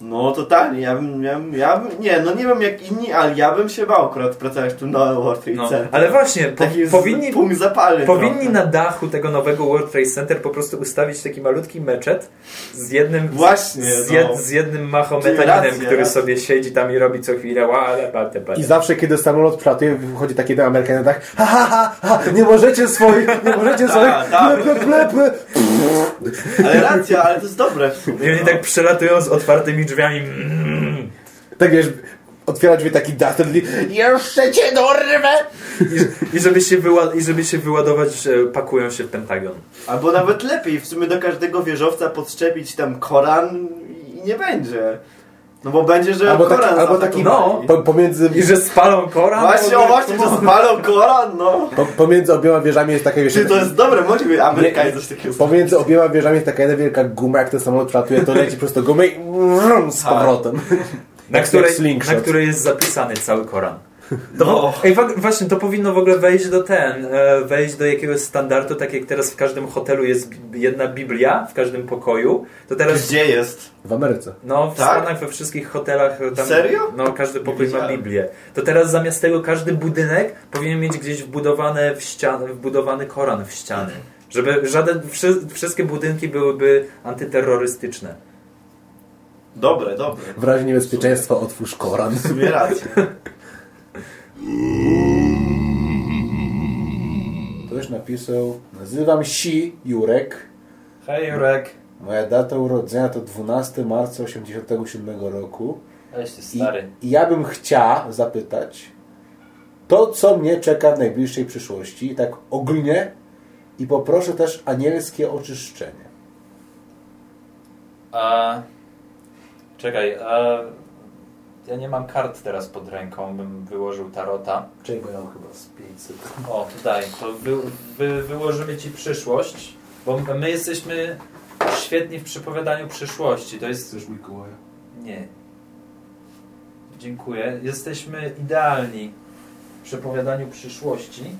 No totalnie, ja bym, ja bym, ja bym, nie, no nie wiem jak inni, ale ja bym się bał akurat pracować w tym nowym World Trade no, Center. Ale właśnie, po, powinni, punkt zapalny powinni trochę. Na dachu tego nowego World Trade Center po prostu ustawić taki malutki meczet z jednym właśnie, z, jed, no. z jednym mahometaninem, który racja. sobie siedzi tam i robi co chwilę. I zawsze kiedy samolot przelatuje, wychodzi taki ten Amerykanin tak, ha, ha, ha, ha, nie możecie swoich, nie możecie swoich, plep, plep, plep. Ale racja, ale to jest dobre. I oni tak przelatują z otwartymi drzwiami. Mm. Tak wiesz, otwiera drzwi taki daterli. Jeszcze cię dorwę! I, i, żeby się wyła- I żeby się wyładować, pakują się w Pentagon. Albo nawet lepiej, w sumie do każdego wieżowca podczepić tam Koran i nie będzie. No bo będzie, że albo Koran taki, albo taki no, po, pomiędzy... I że spalą Koran? Właśnie, o właśnie, że spalą Koran, no. Po, pomiędzy obiema wieżami jest taka... Czy to jest dobre, może być Amerykanie coś takiego. Pomiędzy obiema wieżami jest taka jedna wielka guma, jak ten samolot przelatuje, to leci prosto gumę i wrum, z powrotem. Na, której, na której jest zapisany cały Koran. No. No. Ej, właśnie, to powinno w ogóle wejść do ten, wejść do jakiegoś standardu, tak jak teraz w każdym hotelu jest jedna Biblia, w każdym pokoju. To teraz... Gdzie jest? W Ameryce. No, w tak? Stanach, we wszystkich hotelach. Tam, serio? No, każdy pokój ma Biblię. To teraz zamiast tego każdy budynek powinien mieć gdzieś wbudowane w ścian, wbudowany Koran w ściany. Żeby żaden, wszy, wszystkie budynki byłyby antyterrorystyczne. Dobre, dobre. W razie niebezpieczeństwa Sumie. otwórz Koran. W sumie racja. Ktoś napisał: nazywam się Jurek. Hej Jurek. Moja data urodzenia to dwunastego marca osiemdziesiątego siódmego roku. Ale jesteś stary. I, I ja bym chciał zapytać to, co mnie czeka w najbliższej przyszłości, tak ogólnie, i poproszę też anielskie oczyszczenie. A... Czekaj, a... Ja nie mam kart teraz pod ręką, bym wyłożył tarota. Czyli bo ja mam chyba z pięćset. O, tutaj. To wy, wy, wyłożymy ci przyszłość, bo my jesteśmy świetni w przepowiadaniu przyszłości. To jest... Chcesz Mikołaja? Nie. Dziękuję. Jesteśmy idealni w przepowiadaniu przyszłości.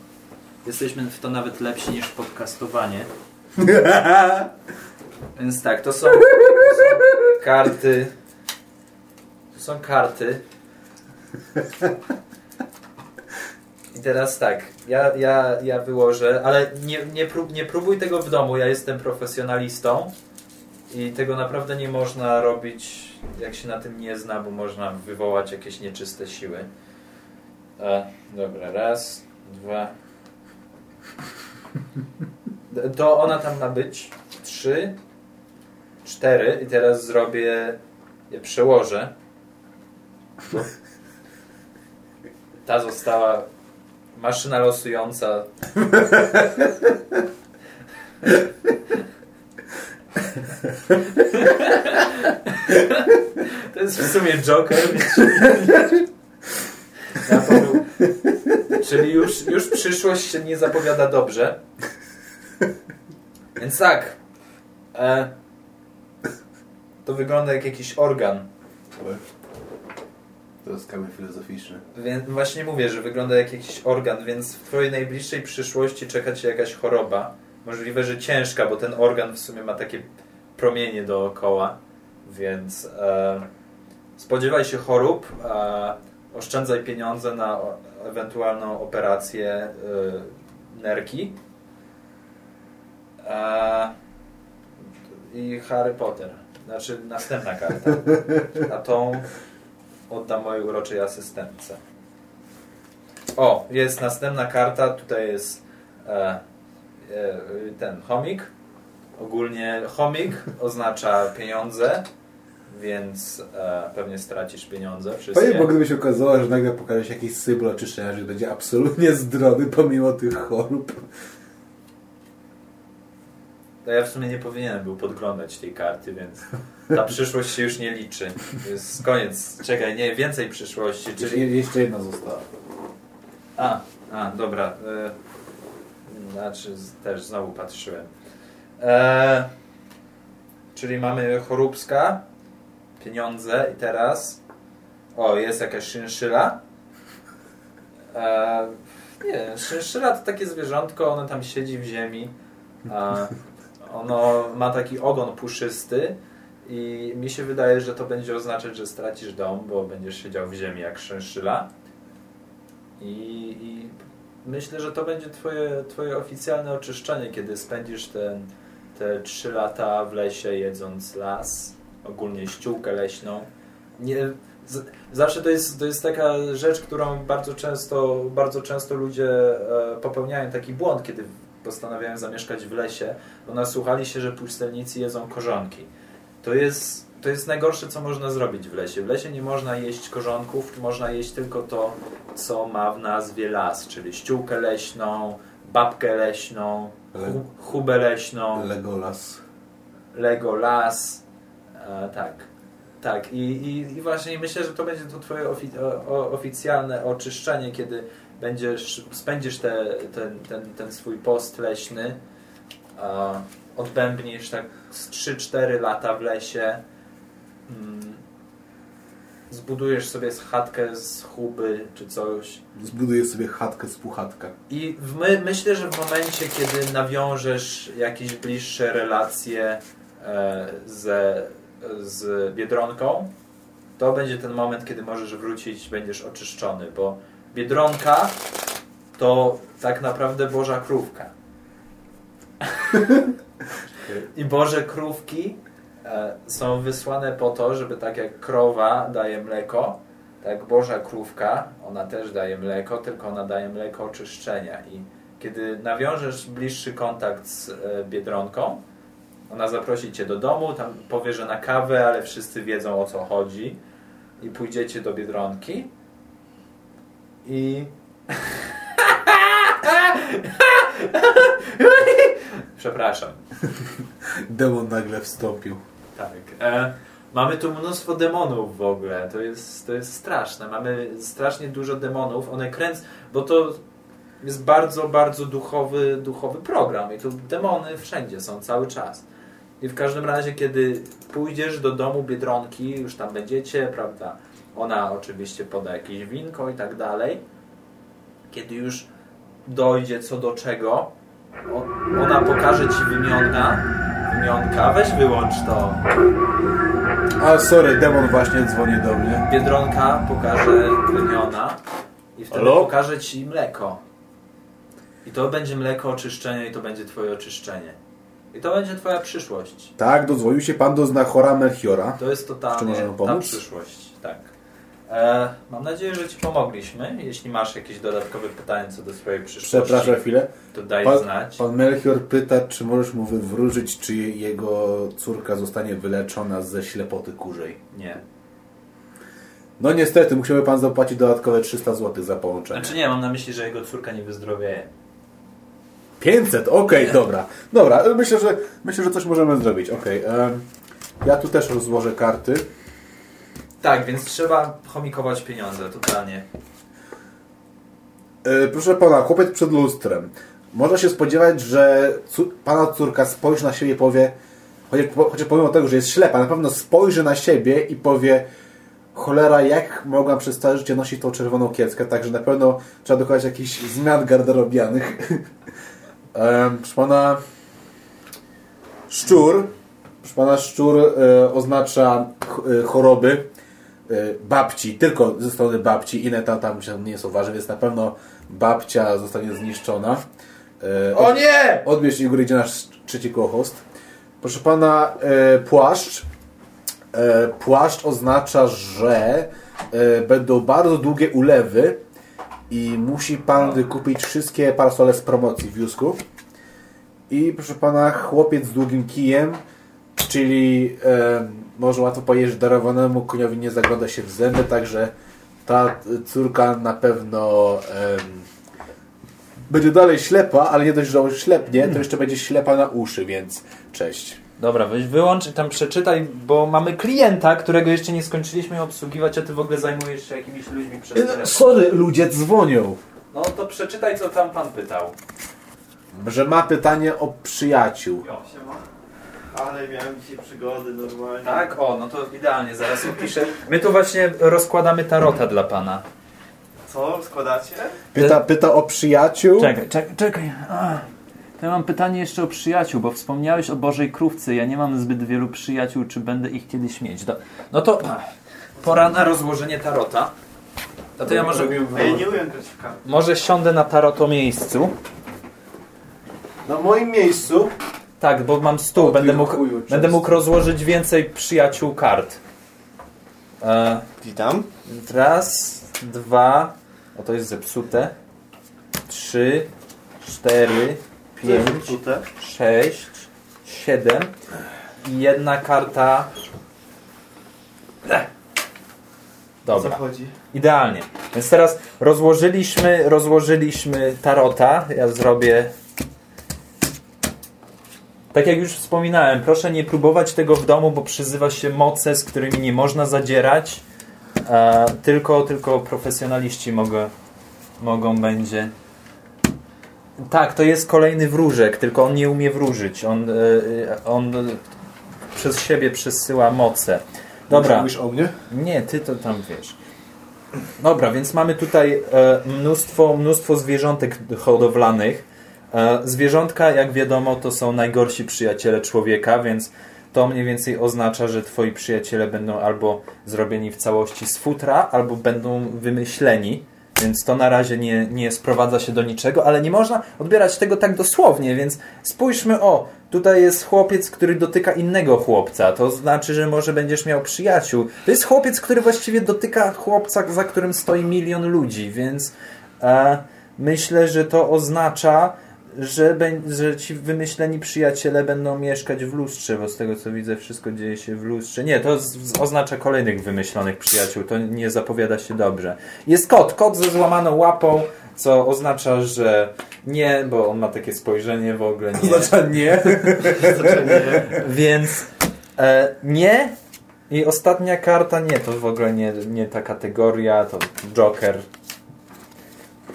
Jesteśmy w to nawet lepsi niż podcastowanie. Więc tak, to są, to są karty. To są karty. I teraz tak, ja, ja, ja wyłożę, ale nie, nie, prób, nie próbuj tego w domu, ja jestem profesjonalistą i tego naprawdę nie można robić, jak się na tym nie zna, bo można wywołać jakieś nieczyste siły. A, dobra, raz, dwa. To ona tam ma być. Trzy, cztery i teraz zrobię, je przełożę. Ta została maszyna losująca. To jest w sumie Joker. Ja powiem, czyli już, już przyszłość się nie zapowiada dobrze. Więc tak. E, to wygląda jak jakiś organ. To jest kamień filozoficzny. Więc właśnie mówię, że wygląda jak jakiś organ, więc w twojej najbliższej przyszłości czeka cię jakaś choroba. Możliwe, że ciężka, bo ten organ w sumie ma takie promienie dookoła, więc e, spodziewaj się chorób, e, oszczędzaj pieniądze na o, ewentualną operację e, nerki. E, I Harry Potter. Znaczy następna karta. A tą oddam mojej uroczej asystentce. O, jest następna karta. Tutaj jest e, e, ten chomik. Ogólnie chomik oznacza pieniądze, więc e, pewnie stracisz pieniądze. Wszystkie. Panie, bo gdyby się okazało, że nagle pokaże się jakiś symbol oczyszczenia, że będzie absolutnie zdrowy pomimo tych chorób. To ja w sumie nie powinienem był podglądać tej karty, więc ta przyszłość się już nie liczy. To jest koniec. Czekaj, nie, więcej przyszłości. Czyli jeszcze jedna została. A, a, dobra. Znaczy, też znowu patrzyłem. Eee, czyli mamy choróbska, pieniądze i teraz... O, jest jakaś szynszyla. Eee, nie, szynszyla to takie zwierzątko, ono tam siedzi w ziemi. Eee, Ono ma taki ogon puszysty i mi się wydaje, że to będzie oznaczać, że stracisz dom, bo będziesz siedział w ziemi jak szynszyla. I, i myślę, że to będzie twoje, twoje oficjalne oczyszczenie, kiedy spędzisz ten, te trzy lata w lesie jedząc las, ogólnie ściółkę leśną. Nie, z, zawsze to jest, to jest taka rzecz, którą bardzo często, bardzo często ludzie popełniają taki błąd, kiedy postanawiałem zamieszkać w lesie, bo nasłuchali się, że pustelnicy jedzą korzonki. To jest, to jest najgorsze, co można zrobić w lesie. W lesie nie można jeść korzonków, można jeść tylko to, co ma w nazwie las, czyli ściółkę leśną, babkę leśną, hu, hubę leśną. Legolas. Legolas. E, tak. Tak. I, i, i właśnie myślę, że to będzie to twoje ofi o, oficjalne oczyszczenie, kiedy Będziesz, spędzisz te, ten, ten, ten swój post leśny, e, odbębnisz tak z trzy cztery lata w lesie, mm, zbudujesz sobie chatkę z huby czy coś. Zbudujesz sobie chatkę z puchatka. I w my, myślę, że w momencie, kiedy nawiążesz jakieś bliższe relacje e, ze, z Biedronką, to będzie ten moment, kiedy możesz wrócić, będziesz oczyszczony, bo Biedronka to tak naprawdę Boża Krówka. I Boże Krówki e, są wysłane po to, żeby tak jak krowa daje mleko, tak Boża Krówka, ona też daje mleko, tylko ona daje mleko oczyszczenia. I kiedy nawiążesz bliższy kontakt z e, Biedronką, ona zaprosi cię do domu, tam powie, że na kawę, ale wszyscy wiedzą o co chodzi i pójdziecie do Biedronki. I... Przepraszam. Demon nagle wstąpił. Tak. E, mamy tu mnóstwo demonów w ogóle. To jest, to jest straszne. Mamy strasznie dużo demonów. One kręcą, bo to jest bardzo, bardzo duchowy, duchowy program. I tu demony wszędzie są cały czas. I w każdym razie, kiedy pójdziesz do domu Biedronki, już tam będziecie, prawda? Ona oczywiście poda jakieś winko i tak dalej. kiedy już dojdzie co do czego, ona pokaże ci wymiona, wymionka, weź wyłącz to. A sorry, demon właśnie dzwoni do mnie. Biedronka pokaże wymiona i wtedy Halo? Pokaże ci mleko. I to będzie mleko oczyszczenia i to będzie twoje oczyszczenie. I to będzie twoja przyszłość. Tak, dozwolił się pan do znachora Melchiora. To jest totalnie ta przyszłość, tak. E, mam nadzieję, że ci pomogliśmy. Jeśli masz jakieś dodatkowe pytania co do swojej przyszłości... Przepraszam chwilę. To daj pan, znać. Pan Melchior pyta, czy możesz mu wywróżyć, czy jego córka zostanie wyleczona ze ślepoty kurzej. Nie. No niestety, musiałby pan zapłacić dodatkowe trzysta złotych za połączenie. Znaczy nie, mam na myśli, że jego córka nie wyzdrowieje. pięćset, okej, okay, dobra. Dobra, myślę, że myślę, że coś możemy zrobić. Okej. Okay. Ja tu też rozłożę karty. Tak, więc trzeba chomikować pieniądze, totalnie. E, proszę pana, chłopiec przed lustrem. Można się spodziewać, że cór- pana córka spojrzy na siebie i powie, chociaż, po, chociaż pomimo tego, że jest ślepa, na pewno spojrzy na siebie i powie: cholera, jak mogłam przez całe życie nosić tą czerwoną kieckę, także na pewno trzeba dokonać jakichś zmian garderobianych. e, proszę pana, szczur. Proszę pana, szczur e, oznacza ch- e, choroby e, babci, tylko ze strony babci, inne tam, tam się nie są ważne, więc na pewno babcia zostanie zniszczona. E, od, o nie! Odbierz i góry idzie nasz trzeci kohost. Proszę pana, e, płaszcz. E, płaszcz oznacza, że e, będą bardzo długie ulewy i musi pan wykupić wszystkie parasole z promocji w Jusku. I proszę pana, chłopiec z długim kijem, czyli e, może łatwo powiedzieć, że darowanemu koniowi nie zagląda się w zęby, także ta córka na pewno e, będzie dalej ślepa, ale nie dość, że ślepnie, to jeszcze będzie ślepa na uszy, więc cześć. Dobra, weź wyłącz i tam przeczytaj, bo mamy klienta, którego jeszcze nie skończyliśmy obsługiwać, a ty w ogóle zajmujesz się jakimiś ludźmi przez telefon. Sorry, ludzie dzwonią. No to przeczytaj, co tam pan pytał. Że ma pytanie o przyjaciół. Jo, ale miałem dzisiaj przygody normalnie. Tak? O, no to idealnie, zaraz opiszę. My tu właśnie rozkładamy tarota dla pana. Co? Składacie? Pyta, pyta o przyjaciół. Czekaj, czekaj, czekaj. A. Ja mam pytanie jeszcze o przyjaciół, bo wspomniałeś o Bożej Krówce. Ja nie mam zbyt wielu przyjaciół, czy będę ich kiedyś mieć. Do... No to pora na rozłożenie tarota. A to ja może... Ej, nie umiem grać w karty. Może siądę na taroto miejscu. Na moim miejscu? Tak, bo mam stół. Będę mógł, chuju, będę mógł rozłożyć więcej przyjaciół kart. E... Witam. Raz, dwa... O, to jest zepsute. Trzy, cztery... pięć, sześć, siedem i jedna karta. Dobra, idealnie. Więc teraz rozłożyliśmy, rozłożyliśmy tarota. Ja zrobię... Tak jak już wspominałem, proszę nie próbować tego w domu, bo przyzywa się moce, z którymi nie można zadzierać. E, tylko, tylko profesjonaliści mogą, mogą będzie... Tak, to jest kolejny wróżek, tylko on nie umie wróżyć. On, yy, on przez siebie przesyła moce. Dobra. Mówisz o mnie? Nie, ty to tam wiesz. Dobra, więc mamy tutaj yy, mnóstwo, mnóstwo zwierzątek hodowlanych. Yy, zwierzątka, jak wiadomo, to są najgorsi przyjaciele człowieka, więc to mniej więcej oznacza, że twoi przyjaciele będą albo zrobieni w całości z futra, albo będą wymyśleni. Więc to na razie nie, nie sprowadza się do niczego, ale nie można odbierać tego tak dosłownie, więc spójrzmy, o, tutaj jest chłopiec, który dotyka innego chłopca, to znaczy, że może będziesz miał przyjaciół. To jest chłopiec, który właściwie dotyka chłopca, za którym stoi milion ludzi, więc e, myślę, że to oznacza, że, be, że ci wymyśleni przyjaciele będą mieszkać w lustrze, bo z tego co widzę wszystko dzieje się w lustrze. Nie, to z, z oznacza kolejnych wymyślonych przyjaciół, to nie zapowiada się dobrze. Jest kot, kot ze złamaną łapą, co oznacza, że nie, bo on ma takie spojrzenie w ogóle. Nie. Oznacza nie. Więc e, nie i ostatnia karta, nie, to w ogóle nie, nie ta kategoria, to Joker.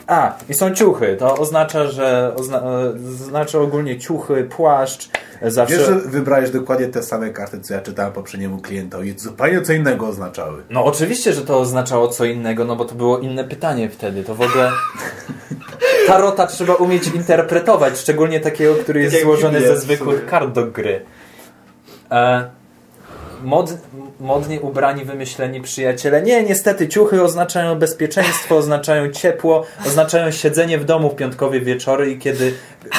A, i są ciuchy. To oznacza, że ozna, znaczy ogólnie ciuchy, płaszcz. Zawsze... Wiesz, że wybrałeś dokładnie te same karty, co ja czytałem poprzedniemu klientowi. Zupełnie co innego oznaczały. No oczywiście, że to oznaczało co innego, no bo to było inne pytanie wtedy. To w ogóle... tarota trzeba umieć interpretować, szczególnie takiego, który jest jak złożony ze zwykłych kart do gry. E, mod, modnie ubrani, wymyśleni przyjaciele. Nie, niestety ciuchy oznaczają bezpieczeństwo, oznaczają ciepło, oznaczają siedzenie w domu w piątkowe wieczory i kiedy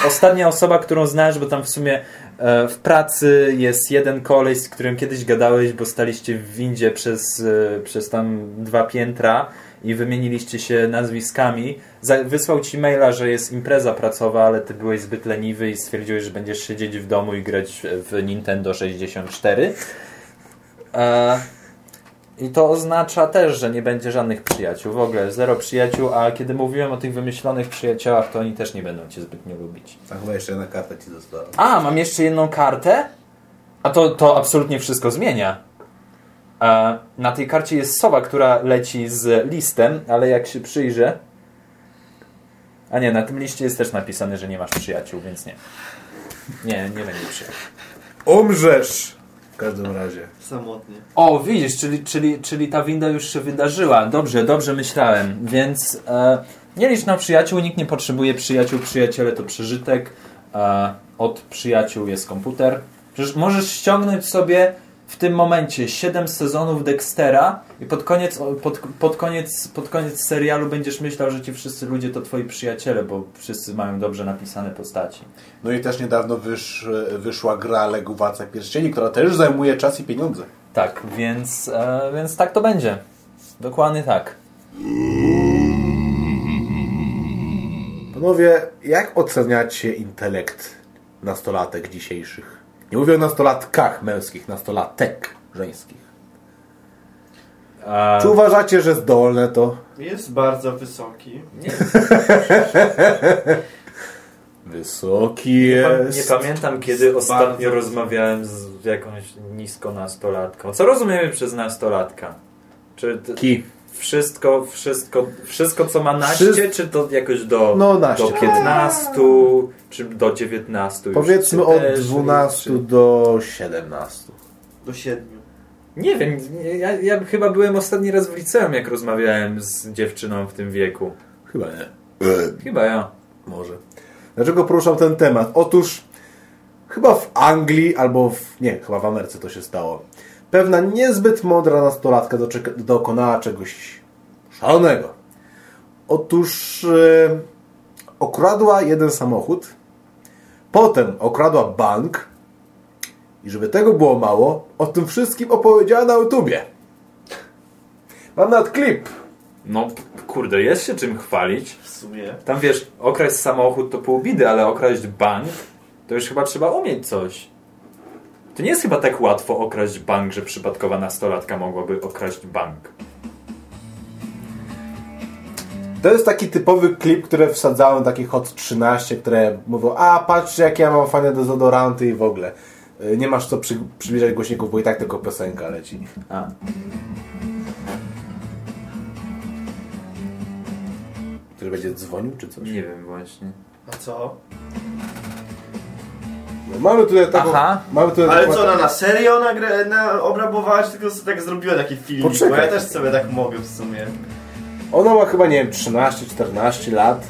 ostatnia osoba, którą znasz, bo tam w sumie e, w pracy jest jeden koleś, z którym kiedyś gadałeś, bo staliście w windzie przez, e, przez tam dwa piętra i wymieniliście się nazwiskami. Wysłał ci maila, że jest impreza pracowa, ale ty byłeś zbyt leniwy i stwierdziłeś, że będziesz siedzieć w domu i grać w Nintendo sześćdziesiąt cztery. Eee, I to oznacza też, że nie będzie żadnych przyjaciół. W ogóle zero przyjaciół, a kiedy mówiłem o tych wymyślonych przyjaciołach, to oni też nie będą cię zbytnio lubić. A chyba jeszcze jedna karta ci została. A, mam jeszcze jedną kartę? A to, to absolutnie wszystko zmienia. Na tej karcie jest sowa, która leci z listem, ale jak się przyjrzę... A nie, na tym liście jest też napisane, że nie masz przyjaciół, więc nie. Nie, nie będzie przyjaciół. Umrzesz! W każdym razie. Samotnie. O, widzisz, czyli, czyli, czyli ta winda już się wydarzyła. Dobrze, dobrze myślałem. Więc e, nie licz na przyjaciół, nikt nie potrzebuje przyjaciół. Przyjaciele to przeżytek. E, od przyjaciół jest komputer. Przecież możesz ściągnąć sobie... w tym momencie siedem sezonów Dextera i pod koniec, pod, pod, koniec, pod koniec serialu będziesz myślał, że ci wszyscy ludzie to twoi przyjaciele, bo wszyscy mają dobrze napisane postaci. No i też niedawno wysz, wyszła gra Lego Władca Pierścieni, która też zajmuje czas i pieniądze. Tak, więc, e, więc tak to będzie. Dokładnie tak. Panowie, jak oceniacie intelekt nastolatek dzisiejszych? Nie mówię o nastolatkach męskich, nastolatek żeńskich. A... Czy uważacie, że zdolne to? Jest bardzo wysoki. Nie. Wysoki jest. Nie, nie pamiętam, kiedy ostatnio rozmawiałem z jakąś niskonastolatką. Co rozumiemy przez nastolatka? Czy t... Ki. Wszystko, wszystko, wszystko co ma naście, Wszy... czy to jakoś do, no, do piętnastu, czy do dziewiętnastu? Powiedzmy już, od też, dwunastu czy... do siedemnastu. Do siedmiu. Nie wiem, ja, ja chyba byłem ostatni raz w liceum, jak rozmawiałem z dziewczyną w tym wieku. Chyba nie. Chyba ja. Może. Dlaczego poruszam ten temat? Otóż chyba w Anglii, albo w... nie, chyba w Ameryce to się stało. Pewna niezbyt mądra nastolatka dokonała czegoś szalonego. Otóż yy, okradła jeden samochód, potem okradła bank i żeby tego było mało, o tym wszystkim opowiedziała na YouTubie. Mam nawet klip. No kurde, jest się czym chwalić. W sumie. Tam wiesz, okraść samochód to pół bidy, ale okraść bank to już chyba trzeba umieć coś. To nie jest chyba tak łatwo okraść bank, że przypadkowa nastolatka mogłaby okraść bank. To jest taki typowy klip, który wsadzałem takich od trzynastu, które mówią: a patrzcie jakie ja mam fajne dezodoranty i w ogóle. Nie masz co przy, przybliżać głośników, bo i tak tylko piosenka leci. A. Który będzie dzwonił czy coś? Nie wiem właśnie. A co? Mamy tutaj taką... Aha. Mamy tutaj ale taką... co, ona na serio nagra... na obrabowałaś, tylko tak zrobiła taki filmik, bo ja też sobie tak mogę w sumie. Ona ma chyba, nie wiem, trzynaście czternaście lat.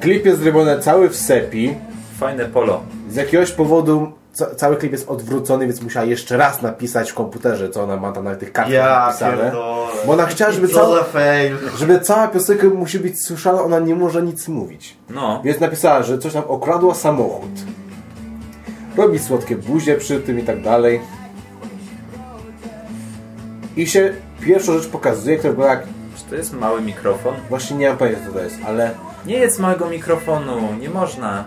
Klip jest zrobiony cały w sepi. Fajne polo. Z jakiegoś powodu ca- cały klip jest odwrócony, więc musiała jeszcze raz napisać w komputerze, co ona ma tam na tych kartach ja, napisane. Pierdolę. Bo ona chciała, żeby cała, żeby cała piosenka musi być słyszana, ona nie może nic mówić. No. Więc napisała, że coś tam okradła samochód. Robi słodkie buzie przy tym i tak dalej. I się pierwsza rzecz pokazuje, która była jak... Czy to jest mały mikrofon? Właśnie nie mam pojęcia, co to jest, ale... Nie jest małego mikrofonu, nie można.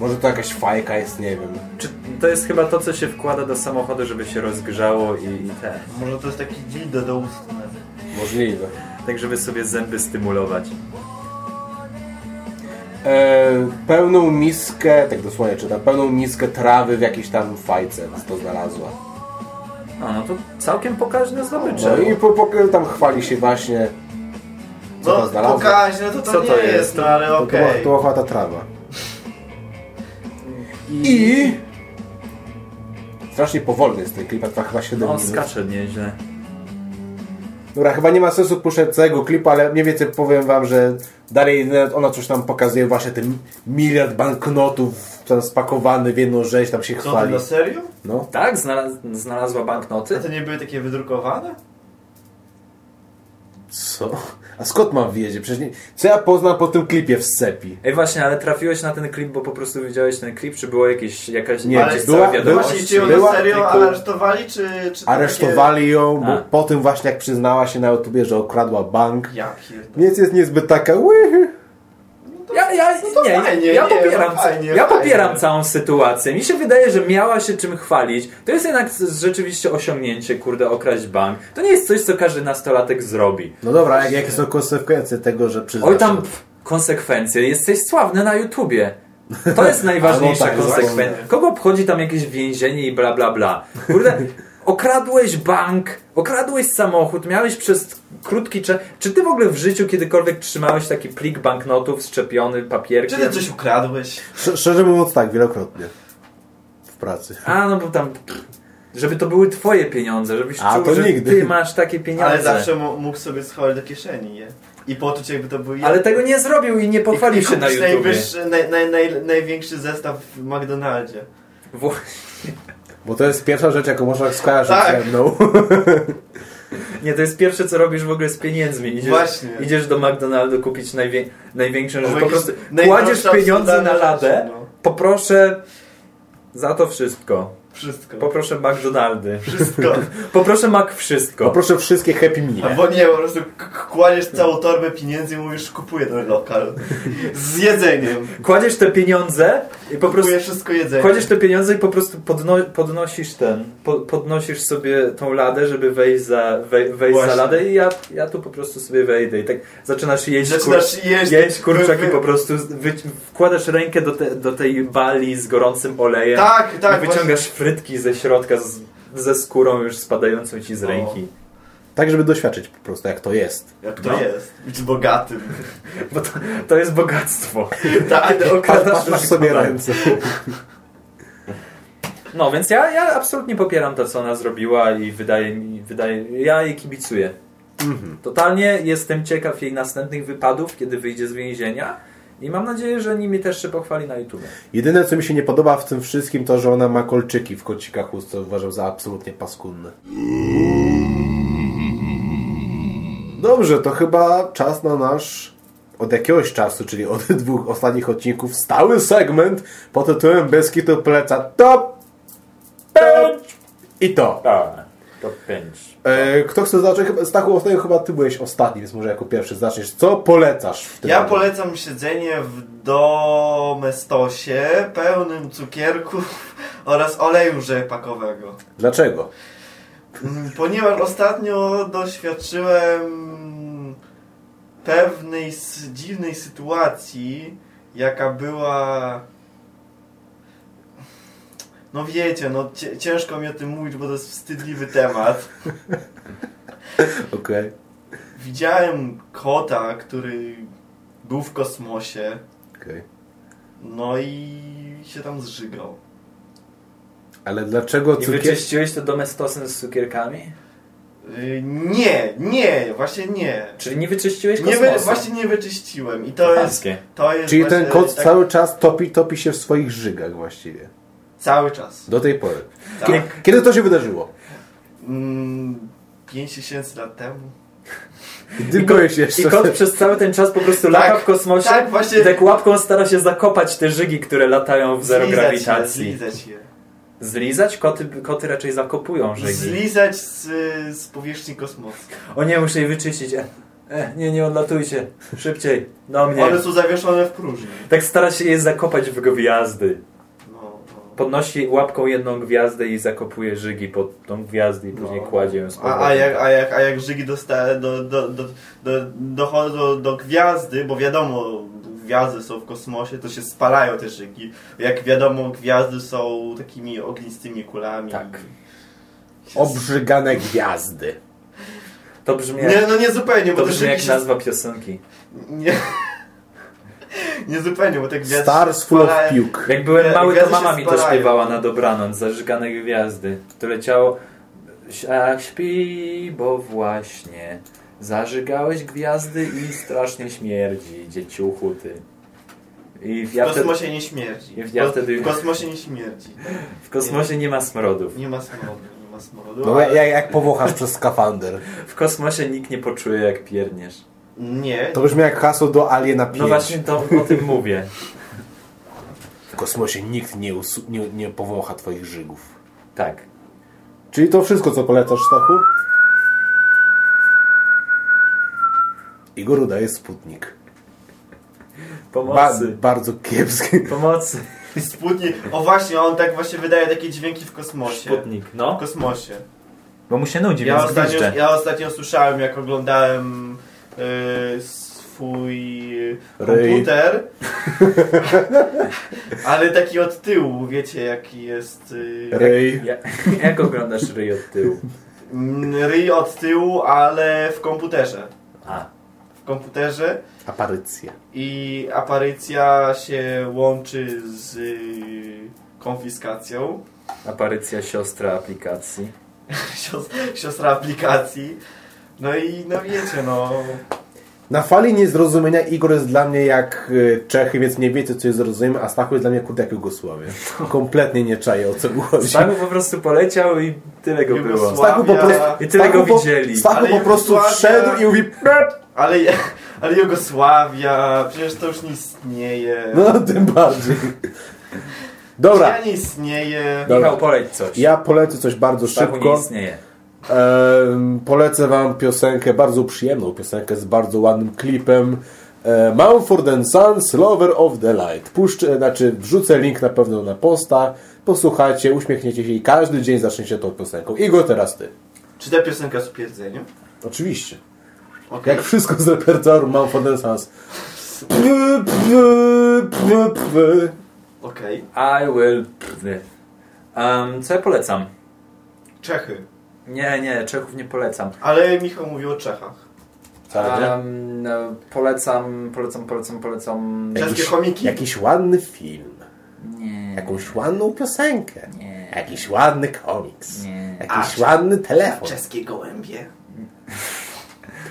Może to jakaś fajka jest, nie wiem. Czy to jest chyba to, co się wkłada do samochodu, żeby się rozgrzało i, i ten. Może to jest taki dildo do ust. Możliwe. Tak, żeby sobie zęby stymulować. Eee, pełną miskę, tak dosłownie czytam, pełną miskę trawy w jakiejś tam fajce to znalazła. No, no to całkiem pokaźne zdobycze. No i po, po, tam chwali się właśnie, co no, znalazła. Pokaźne to, to co nie to jest, jest, no ale okej. Okay. To była ta trawa. I... Strasznie powolny jest ten klip, a trwa chyba siedem minut. On skacze nieźle. Dobra, chyba nie ma sensu puszczać całego klipu, ale mniej więcej powiem wam, że dalej ona coś tam pokazuje, właśnie ten miliard banknotów tam spakowany w jedną rzeź, tam się chwali. No, na serio? No. Tak, znalaz znalazła banknoty. A to nie były takie wydrukowane? Co? A skąd mam wiedzieć? Przecież nie... Co ja poznam po tym klipie w Sepi? Ej właśnie, ale trafiłeś na ten klip, bo po prostu widziałeś ten klip, czy było jakieś, jakaś... Nie, ale była, była, czy ją była, serio tylko... aresztowali, czy... czy aresztowali takie... ją, bo A. po tym właśnie jak przyznała się na YouTubie, że okradła bank. Ja pierdolę. Więc jest niezbyt taka... Ja, ja, no nie, fajnie, ja nie, popieram, no fajnie, ja popieram fajnie. całą sytuację. Mi się wydaje, że miała się czym chwalić. To jest jednak rzeczywiście osiągnięcie, kurde, okraść bank. To nie jest coś, co każdy nastolatek zrobi. No dobra, właśnie. Jakie są konsekwencje tego, że przyznasz? Oj tam pf, konsekwencje. Jesteś sławny na YouTubie. To jest najważniejsza no tak, konsekwencja. Kogo obchodzi tam jakieś więzienie i bla bla bla. Kurde, okradłeś bank, okradłeś samochód, miałeś przez krótki czas... Czy ty w ogóle w życiu kiedykolwiek trzymałeś taki plik banknotów szczepiony papierkiem? Czy ty coś ukradłeś? Sz szczerze mówiąc tak, wielokrotnie. W pracy. A, no bo tam... Żeby to były twoje pieniądze, żebyś A, czuł, to że nigdy. ty masz takie pieniądze. Ale zawsze mógł sobie schować do kieszeni, nie? I poczuć jakby to był... Ale tego nie zrobił i nie pochwalił I, się i na YouTubie. Naj, naj, naj, największy zestaw w McDonaldzie. Właśnie... Bo to jest pierwsza rzecz, jaką można skojarzyć tak. ze mną. Nie, to jest pierwsze, co robisz w ogóle z pieniędzmi. Idziesz, Właśnie. idziesz do McDonaldu kupić najwię największą rzecz. Po prostu kładziesz pieniądze na ladę. No. Poproszę za to wszystko. Wszystko. Poproszę McDonaldy. Wszystko. Poproszę Mac wszystko. Poproszę wszystkie Happy Meal. Albo nie, po prostu kładziesz całą torbę pieniędzy i mówisz, kupuję ten lokal. Z jedzeniem. Kładziesz te pieniądze i po prostu... wszystko jedzenie. Kładziesz te pieniądze i po prostu podno podnosisz ten... Po podnosisz sobie tą ladę, żeby wejść za, wej wejść za ladę i ja, ja tu po prostu sobie wejdę. I tak zaczynasz jeść, zaczynasz kur jeść, jeść kurczak wy... i po prostu wkładasz rękę do, te do tej bali z gorącym olejem. Tak, tak. I wyciągasz frytki ze środka, z, ze skórą już spadającą ci z ręki. O. Tak, żeby doświadczyć po prostu, jak to jest. Jak to no. jest. Być bogatym. Bo to, to jest bogactwo. Tak, okradasz sobie ręce. No, więc ja, ja absolutnie popieram to, co ona zrobiła i wydaje mi, wydaje, ja jej kibicuję. Mhm. Totalnie jestem ciekaw jej następnych wypadów, kiedy wyjdzie z więzienia. I mam nadzieję, że nimi też się pochwali na YouTube. Jedyne, co mi się nie podoba w tym wszystkim, to, że ona ma kolczyki w kocikach ust, co uważam za absolutnie paskudne. Dobrze, to chyba czas na nasz od jakiegoś czasu, czyli od dwóch ostatnich odcinków, stały segment pod tytułem Beskidu Pleca Top pięć i to. A, top pięć. Kto chce zacząć? Stachu, ostatnio chyba ty byłeś ostatni, więc może jako pierwszy zaczniesz. Co polecasz w tym Ja roku? Polecam siedzenie w domestosie pełnym cukierków oraz oleju rzepakowego. Dlaczego? Ponieważ ostatnio doświadczyłem pewnej dziwnej sytuacji, jaka była... No wiecie, no ciężko mi o tym mówić, bo to jest wstydliwy temat. Okej. Okay. Widziałem kota, który był w kosmosie. Okej. Okay. No i się tam zżygał. Ale dlaczego cukier... I wyczyściłeś to domestosem z cukierkami? Yy, nie, nie, właśnie nie. Czyli nie wyczyściłeś kosmosu? Nie wy, właśnie nie wyczyściłem. I to jest, to jest... Czyli ten kot tak... cały czas topi, topi się w swoich żygach właściwie. Cały czas. Do tej pory. Kiedy, kiedy to się wydarzyło? Mm, pięć tysięcy lat temu. I kot, jeszcze. I kot przez cały ten czas po prostu lata tak, w kosmosie tak, właśnie... i tak łapką stara się zakopać te żygi, które latają w zero zlizać grawitacji. Je, zlizać je. Zlizać? Koty, koty raczej zakopują żygi. Zlizać z, z powierzchni kosmosu. O nie, muszę je wyczyścić. E, nie, nie odlatujcie. Szybciej. Do mnie. One są zawieszone w próżni. Tak stara się je zakopać w gwiazdy. Podnosi łapką jedną gwiazdę i zakopuje żygi pod tą gwiazdę i później no. kładzie ją z powrotem. A, a, jak, a, jak, a jak żygi dostaje do, do, do, do, dochodzą do, do gwiazdy, bo wiadomo, gwiazdy są w kosmosie, to się spalają te żygi. Jak wiadomo, gwiazdy są takimi ognistymi kulami. Tak. Obrzygane gwiazdy. To brzmi jak... Nie, no nie zupełnie, bo to brzmi jak się... nazwa piosenki. Nie... Nie zupełnie, bo te gwiazdy... Stars full spalają. Of puke. Jak byłem mały, to mama mi to śpiewała na dobranoc, zażygane gwiazdy. To leciało... A śpi, bo właśnie zażygałeś gwiazdy i strasznie śmierdzi, dzieciuchu ty. I w, ja w kosmosie wtedy... nie śmierdzi. W, ja wtedy... w kosmosie nie śmierdzi. Tak? W kosmosie nie ma smrodów. Nie ma smrodów. Nie ma smrodów no ale... jak, jak powąchasz przez skafander. W kosmosie nikt nie poczuje, jak pierniesz. Nie. To brzmi jak hasło do Aliena pięć. No właśnie to, o tym mówię. W kosmosie nikt nie, usu... nie, nie powącha twoich żygów. Tak. Czyli to wszystko, co polecasz, Stachu? Igor udaje Sputnik. Pomocy. Ba- bardzo kiepski. Pomocy. Sputnik. O właśnie, on tak właśnie wydaje takie dźwięki w kosmosie. Sputnik, no. W kosmosie. Bo mu się nudzi, ja więc ostatnio, ja ostatnio słyszałem, jak oglądałem yy, swój Ray. komputer. Ale taki od tyłu, wiecie, jaki jest... Yy, Ray. Jak, jak, jak oglądasz ryj od tyłu? Ryj od tyłu, ale w komputerze. A. W komputerze. Aparycja. I aparycja się łączy z y, konfiskacją. Aparycja siostra aplikacji. Siostra aplikacji. No i no wiecie, no... Na fali niezrozumienia Igor jest dla mnie jak Czechy, więc nie wiecie, co jest zrozumiemy, a Stachu jest dla mnie kurde jak Jugosławia. Kompletnie nie czaję, o co chodzi. Stachu po prostu poleciał i tyle go było. Stachu po prostu, I tyle Stachu go widzieli. Stachu po prostu wszedł i mówi... Ale, ale Jugosławia, przecież to już nie istnieje. No tym bardziej. Dobra. Ja nie istnieje. Michał, poleć coś. Ja polecę coś bardzo Stachu szybko. Nie istnieje. Eee, polecę wam piosenkę, bardzo przyjemną piosenkę z bardzo ładnym klipem eee, Mumford and Sons, Lover of the Light. Puszczę, znaczy wrzucę link na pewno na posta, posłuchajcie, uśmiechniecie się i każdy dzień zacznie się tą piosenką. Igor, teraz ty. Czy ta piosenka z pierdzeniem? Oczywiście. Okay. Jak wszystko z repertuaru Mumford and Sons. Okej. Okay. I will... Um, co ja polecam? Czechy. Nie, nie, Czechów nie polecam. Ale Michał mówił o Czechach. Um, polecam, polecam, polecam, polecam... Czeskie chomiki? Jakiś ładny film. Nie. Jakąś ładną piosenkę. Nie. Jakiś ładny komiks. Nie. Jakiś A, ładny telefon. Czeskie gołębie.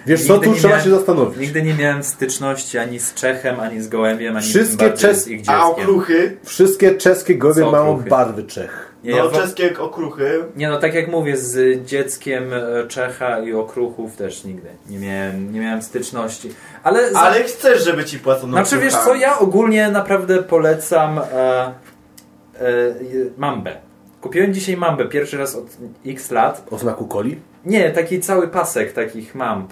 Wiesz co, tu trzeba się zastanowić. Nigdy nie miałem styczności ani z Czechem, ani z gołębiem, ani wszystkie z tym bardziej czes... z ich dzieckiem. A okruchy? Wszystkie czeskie gołębie mają barwy Czech. Nie, no, ja czeskie okruchy. Nie no, tak jak mówię, z dzieckiem Czecha i okruchów też nigdy nie miałem, nie miałem styczności. Ale, za... Ale chcesz, żeby ci płacono okruchami. Znaczy, wiesz co, ja ogólnie naprawdę polecam e, e, mambę. Kupiłem dzisiaj mambę pierwszy raz od X lat. O znaku coli? Nie, taki cały pasek takich mamb.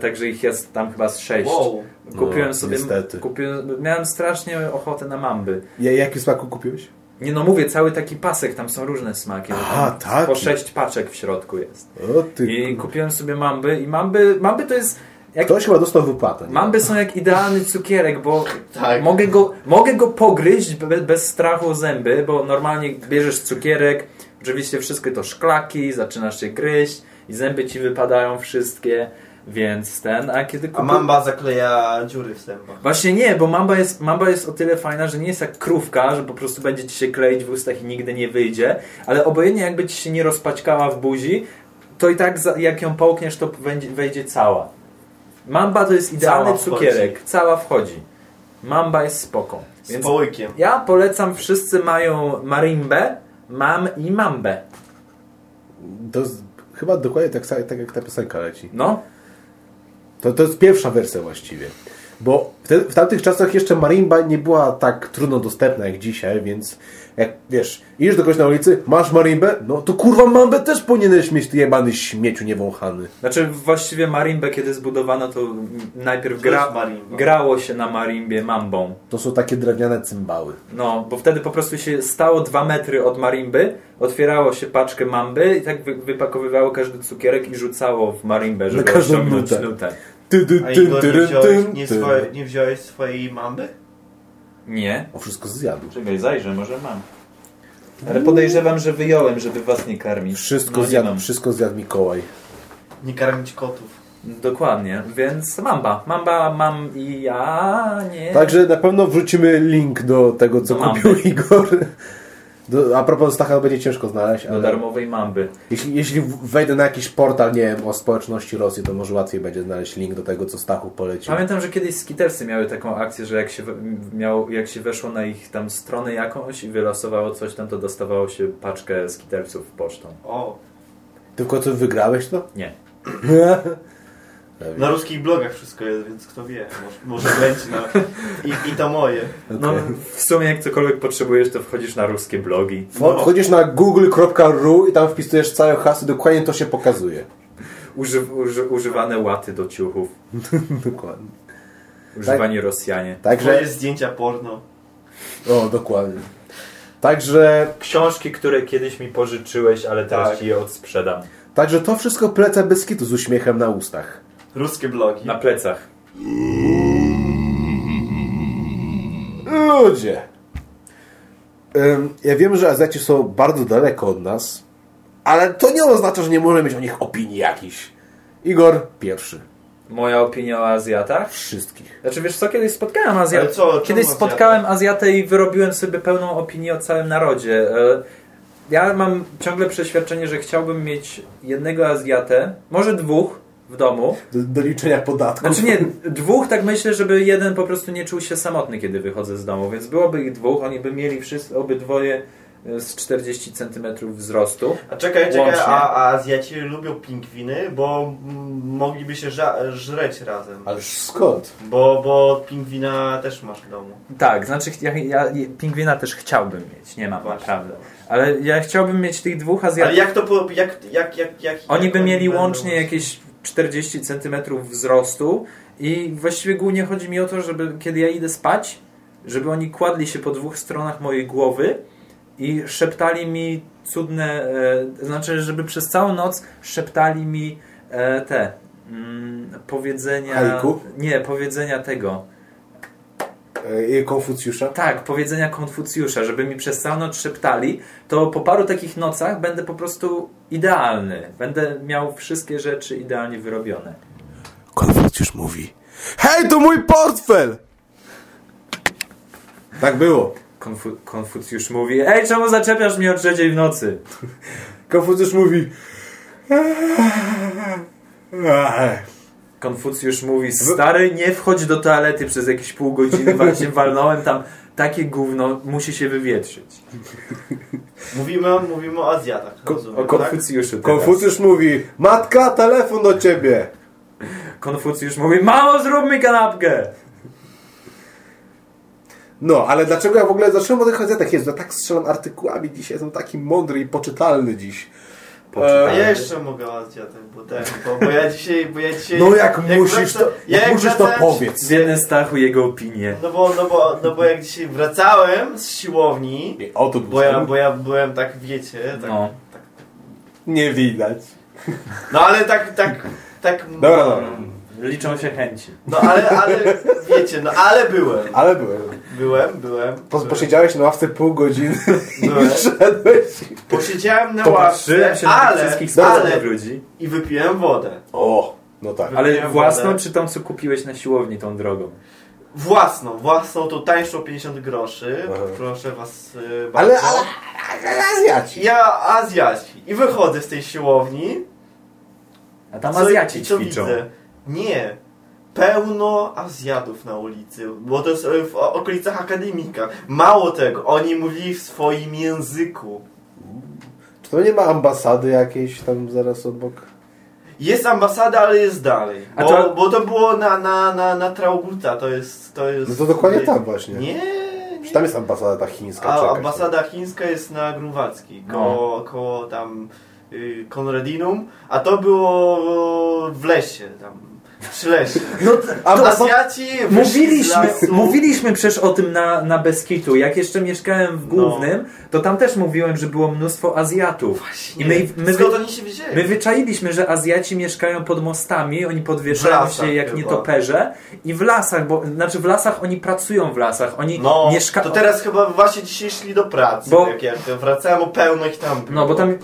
Także ich jest tam chyba z sześć. Wow. Kupiłem no, sobie... Kupiłem, miałem strasznie ochotę na mamby. Ja, jaki smaku kupiłeś? Nie no mówię, cały taki pasek, tam są różne smaki. Aha, tak? Po sześć paczek w środku jest. O, ty I kur... kupiłem sobie mamby i mamby, mamby to jest... Jak... Ktoś chyba dostał wypłatę. Mamby są jak idealny cukierek, bo tak. mogę, go, mogę go pogryźć bez strachu o zęby, bo normalnie bierzesz cukierek, oczywiście wszystkie to szklaki, zaczynasz się gryźć i zęby ci wypadają wszystkie. Więc ten, a kiedy kupu... A mamba zakleja dziury w zębach. Właśnie nie, bo mamba jest, mamba jest o tyle fajna, że nie jest jak krówka, że po prostu będzie ci się kleić w ustach i nigdy nie wyjdzie, ale obojętnie jakby ci się nie rozpaćkała w buzi, to i tak za, jak ją połkniesz, to wejdzie, wejdzie cała. Mamba to jest idealny cała cukierek, cała wchodzi. Mamba jest spoko. Więc z połykiem. Ja polecam, wszyscy mają marimbę, mam i mambę. To jest chyba dokładnie tak, tak jak ta piosenka leci. No. To, to jest pierwsza wersja właściwie, bo w, te, w tamtych czasach jeszcze marimba nie była tak trudno dostępna jak dzisiaj, więc jak wiesz, idziesz do kogoś na ulicy, masz marimbę, no to kurwa mambę też powinieneś mieć, ty jebany śmieciu niewąchany. Znaczy właściwie marimbę kiedy zbudowano, to najpierw gra, grało się na marimbie mambą. To są takie drewniane cymbały. No, bo wtedy po prostu się stało dwa metry od marimby, otwierało się paczkę mamby i tak wy, wypakowywało każdy cukierek i rzucało w marimbę, żeby osiągnąć nutę. nutę. Ty, ty, ty, A Igor, nie wziąłeś, nie, swoje, nie wziąłeś swojej mamby? Nie. O, wszystko zjadł. Czekaj, zajrzę, może mam. Ale podejrzewam, że wyjąłem, żeby was nie karmić. Wszystko, no, zjadł, wszystko zjadł Mikołaj. Nie karmić kotów. Dokładnie, więc mamba. Mamba, mam i ja nie. Także na pewno wrzucimy link do tego, co do kupił Igor. A propos Stacha będzie ciężko znaleźć. Do ale... darmowej mamby. Jeśli, jeśli wejdę na jakiś portal, nie wiem, o społeczności Rosji, to może łatwiej będzie znaleźć link do tego, co Stachu polecił. Pamiętam, że kiedyś Skittersy miały taką akcję, że jak się, miał, jak się weszło na ich tam stronę jakąś i wylosowało coś tam, to dostawało się paczkę Skittersów pocztą. O. Ty w końcu wygrałeś to? Nie. Na ruskich blogach wszystko jest, więc kto wie, może, może leci na... I, i to moje. Okay. No, w sumie jak cokolwiek potrzebujesz, to wchodzisz na ruskie blogi. No. Wchodzisz na google kropka r u i tam wpisujesz całe hasło, dokładnie to się pokazuje. Uży, uży, używane łaty do ciuchów. Dokładnie. Używani tak, Rosjanie. Także jest zdjęcia porno. O, dokładnie. Także... Książki, które kiedyś mi pożyczyłeś, ale teraz tak. ci je odsprzedam. Także to wszystko pleca Beskitu z uśmiechem na ustach. Ruskie blogi. Na plecach. Ludzie. Ja wiem, że Azjaci są bardzo daleko od nas, ale to nie oznacza, że nie możemy mieć o nich opinii jakichś. Igor pierwszy. Moja opinia o Azjatach? Wszystkich. Znaczy wiesz co, kiedyś spotkałem Azjatę. Ale co? Kiedyś spotkałem Azjatę i wyrobiłem sobie pełną opinię o całym narodzie. Ja mam ciągle przeświadczenie, że chciałbym mieć jednego Azjatę, może dwóch, w domu. Do, do liczenia podatków. Znaczy nie, dwóch tak myślę, żeby jeden po prostu nie czuł się samotny, kiedy wychodzę z domu, więc byłoby ich dwóch, oni by mieli wszyscy, obydwoje z czterdzieści centymetrów wzrostu. A czekaj, łącznie. czekaj, a, a Azjaci lubią pingwiny, bo m, mogliby się ża- żreć razem. Ależ skąd? Bo, bo pingwina też masz w domu. Tak, znaczy ja, ja pingwina też chciałbym mieć, nie mam, naprawdę. Ale ja chciałbym mieć tych dwóch Azjatów. Ale jak to, po, jak, jak, jak, jak... Oni jak by mieli oni łącznie jakieś czterdzieści centymetrów wzrostu i właściwie głównie chodzi mi o to, żeby kiedy ja idę spać, żeby oni kładli się po dwóch stronach mojej głowy i szeptali mi cudne, e, znaczy żeby przez całą noc szeptali mi e, te mm, powiedzenia Haiku? Nie, powiedzenia tego e, Konfucjusza? Tak, powiedzenia Konfucjusza, żeby mi przez całą noc szeptali, to po paru takich nocach będę po prostu idealny. Będę miał wszystkie rzeczy idealnie wyrobione. Konfucjusz mówi: hej, to mój portfel! Tak było. Konfu- Konfucjusz mówi: ej, czemu zaczepiasz mnie o trzeciej w nocy? Konfucjusz mówi: Konfucjusz mówi: stary, nie wchodź do toalety przez jakieś pół godziny, właśnie walnąłem tam takie gówno, musi się wywietrzyć. Mówimy, mówimy o Azjatach. Ko- rozumiem, o Konfucjuszu. Tak? Konfucjusz mówi: matka, telefon do ciebie. Konfucjusz mówi: mamo, zrób mi kanapkę. No, ale dlaczego ja w ogóle zacząłem o tych Azjatach? Jezu, ja tak strzelam artykułami dzisiaj, jestem taki mądry i poczytalny dziś. Poczytamy. Ja jeszcze mogę o Azjatach, bo tak, bo, bo ja dzisiaj... Bo ja dzisiaj no jak, jak musisz, wraca, to, jak jak musisz wracać, to powiedz. Zjednę Stachu jego opinię. No bo, no, bo, no bo jak dzisiaj wracałem z siłowni, nie, bo, ja, bo ja byłem tak, wiecie, tak... No. tak nie widać. No ale tak... tak, tak dobra, dobra. Liczą się chęci. No ale, ale, wiecie, no ale byłem. Ale byłem. Byłem, byłem. Po, byłem. Posiedziałeś na ławce pół godziny byłem. I szedłeś. Posiedziałem na ławce, się ale, na wszystkich ale ludzi. I wypiłem wodę. O, no tak. Wypiłem ale własną wodę. Czy tą, co kupiłeś na siłowni tą drogą? Własną, własną, to tańszą pięćdziesiąt groszy. Aha. Proszę was yy, bardzo. Ale, ale, ale Azjaci. Ja Azjaci. I wychodzę z tej siłowni. A tam Azjaci co, ćwiczą. Widzę? Nie, pełno Azjatów na ulicy, bo to jest w okolicach Akademika. Mało tego, oni mówili w swoim języku. Czy to nie ma ambasady jakiejś tam zaraz obok? Jest ambasada, ale jest dalej. Bo, to... bo to było na, na, na, na Traugutta, to jest, to jest... No to dokładnie nie, tam właśnie. Nie, nie. Czy tam jest ambasada ta chińska? A czekać, ambasada chińska jest na Grunwaldzki, no. koło, koło tam Konradinum, a to było w lesie tam. Przy lesie. No, to, Azjaci mówiliśmy, mówiliśmy przecież o tym na, na Beskitu. Jak jeszcze mieszkałem w Głównym, no. to tam też mówiłem, że było mnóstwo Azjatów. Właśnie. I my, my, my, oni się wzięli? My wyczailiśmy, że Azjaci mieszkają pod mostami, oni podwieszają się jak chyba. nietoperze i w lasach, bo znaczy w lasach oni pracują w lasach. Oni no, mieszkają. To teraz chyba właśnie dzisiaj szli do pracy. Bo... Jak ja wracałem, o pełno ich tam było. No bo tam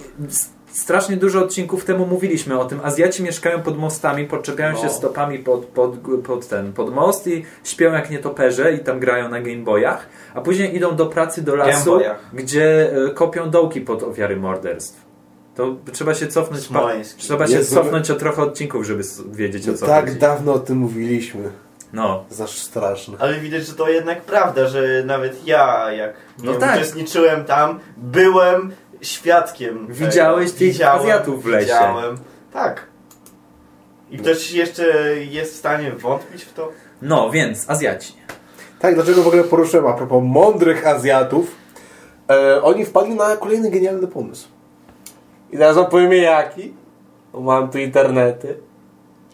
strasznie dużo odcinków temu mówiliśmy o tym. Azjaci mieszkają pod mostami, podczepiają no. się stopami pod, pod, pod, ten, pod most i śpią jak nietoperze i tam grają na Game Boyach, a później idą do pracy, do lasu, gdzie kopią dołki pod ofiary morderstw. To trzeba się cofnąć pa- trzeba się Jezu. cofnąć o trochę odcinków, żeby wiedzieć o co tak chodzi. Tak dawno o tym mówiliśmy. No. Zaż straszne. Ale widać, że to jednak prawda, że nawet ja, jak no wiem, tak. uczestniczyłem tam, byłem świadkiem. Widziałeś tych widziałem, Azjatów w lesie. Widziałem. Tak. I ktoś jeszcze jest w stanie wątpić w to? No, więc Azjaci. Tak, dlaczego w ogóle poruszyłem a propos mądrych Azjatów? E, oni wpadli na kolejny genialny pomysł. I teraz opowiem jaki. Mam tu internety.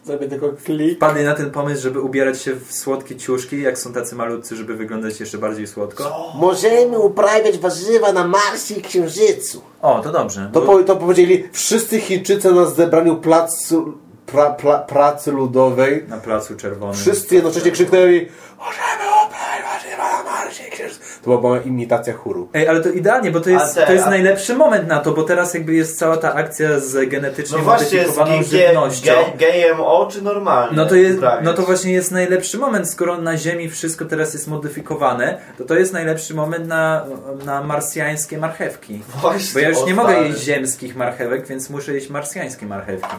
Zrobię tylko klik. Wpadli na ten pomysł, żeby ubierać się w słodkie ciuszki, jak są tacy malutcy, żeby wyglądać jeszcze bardziej słodko. Co? Możemy uprawiać warzywa na Marsie i Księżycu. O, to dobrze. To, po, to powiedzieli wszyscy Chińczycy na zebraniu placu, pra, pra, pracy ludowej. Na Placu Czerwonym. Wszyscy jednocześnie krzyknęli możemy uprawiać warzywa na Marsie i Księżycu. To była imitacja chóru. Ej, ale to idealnie, bo to jest, te, to jest a... najlepszy moment na to, bo teraz jakby jest cała ta akcja z genetycznie no modyfikowaną z żywnością. G M O czy normalnie? No to, jest, no to właśnie jest najlepszy moment, skoro na Ziemi wszystko teraz jest modyfikowane, to to jest najlepszy moment na, na marsjańskie marchewki. Właśnie, bo ja już nie stary. mogę jeść ziemskich marchewek, więc muszę jeść marsjańskie marchewki.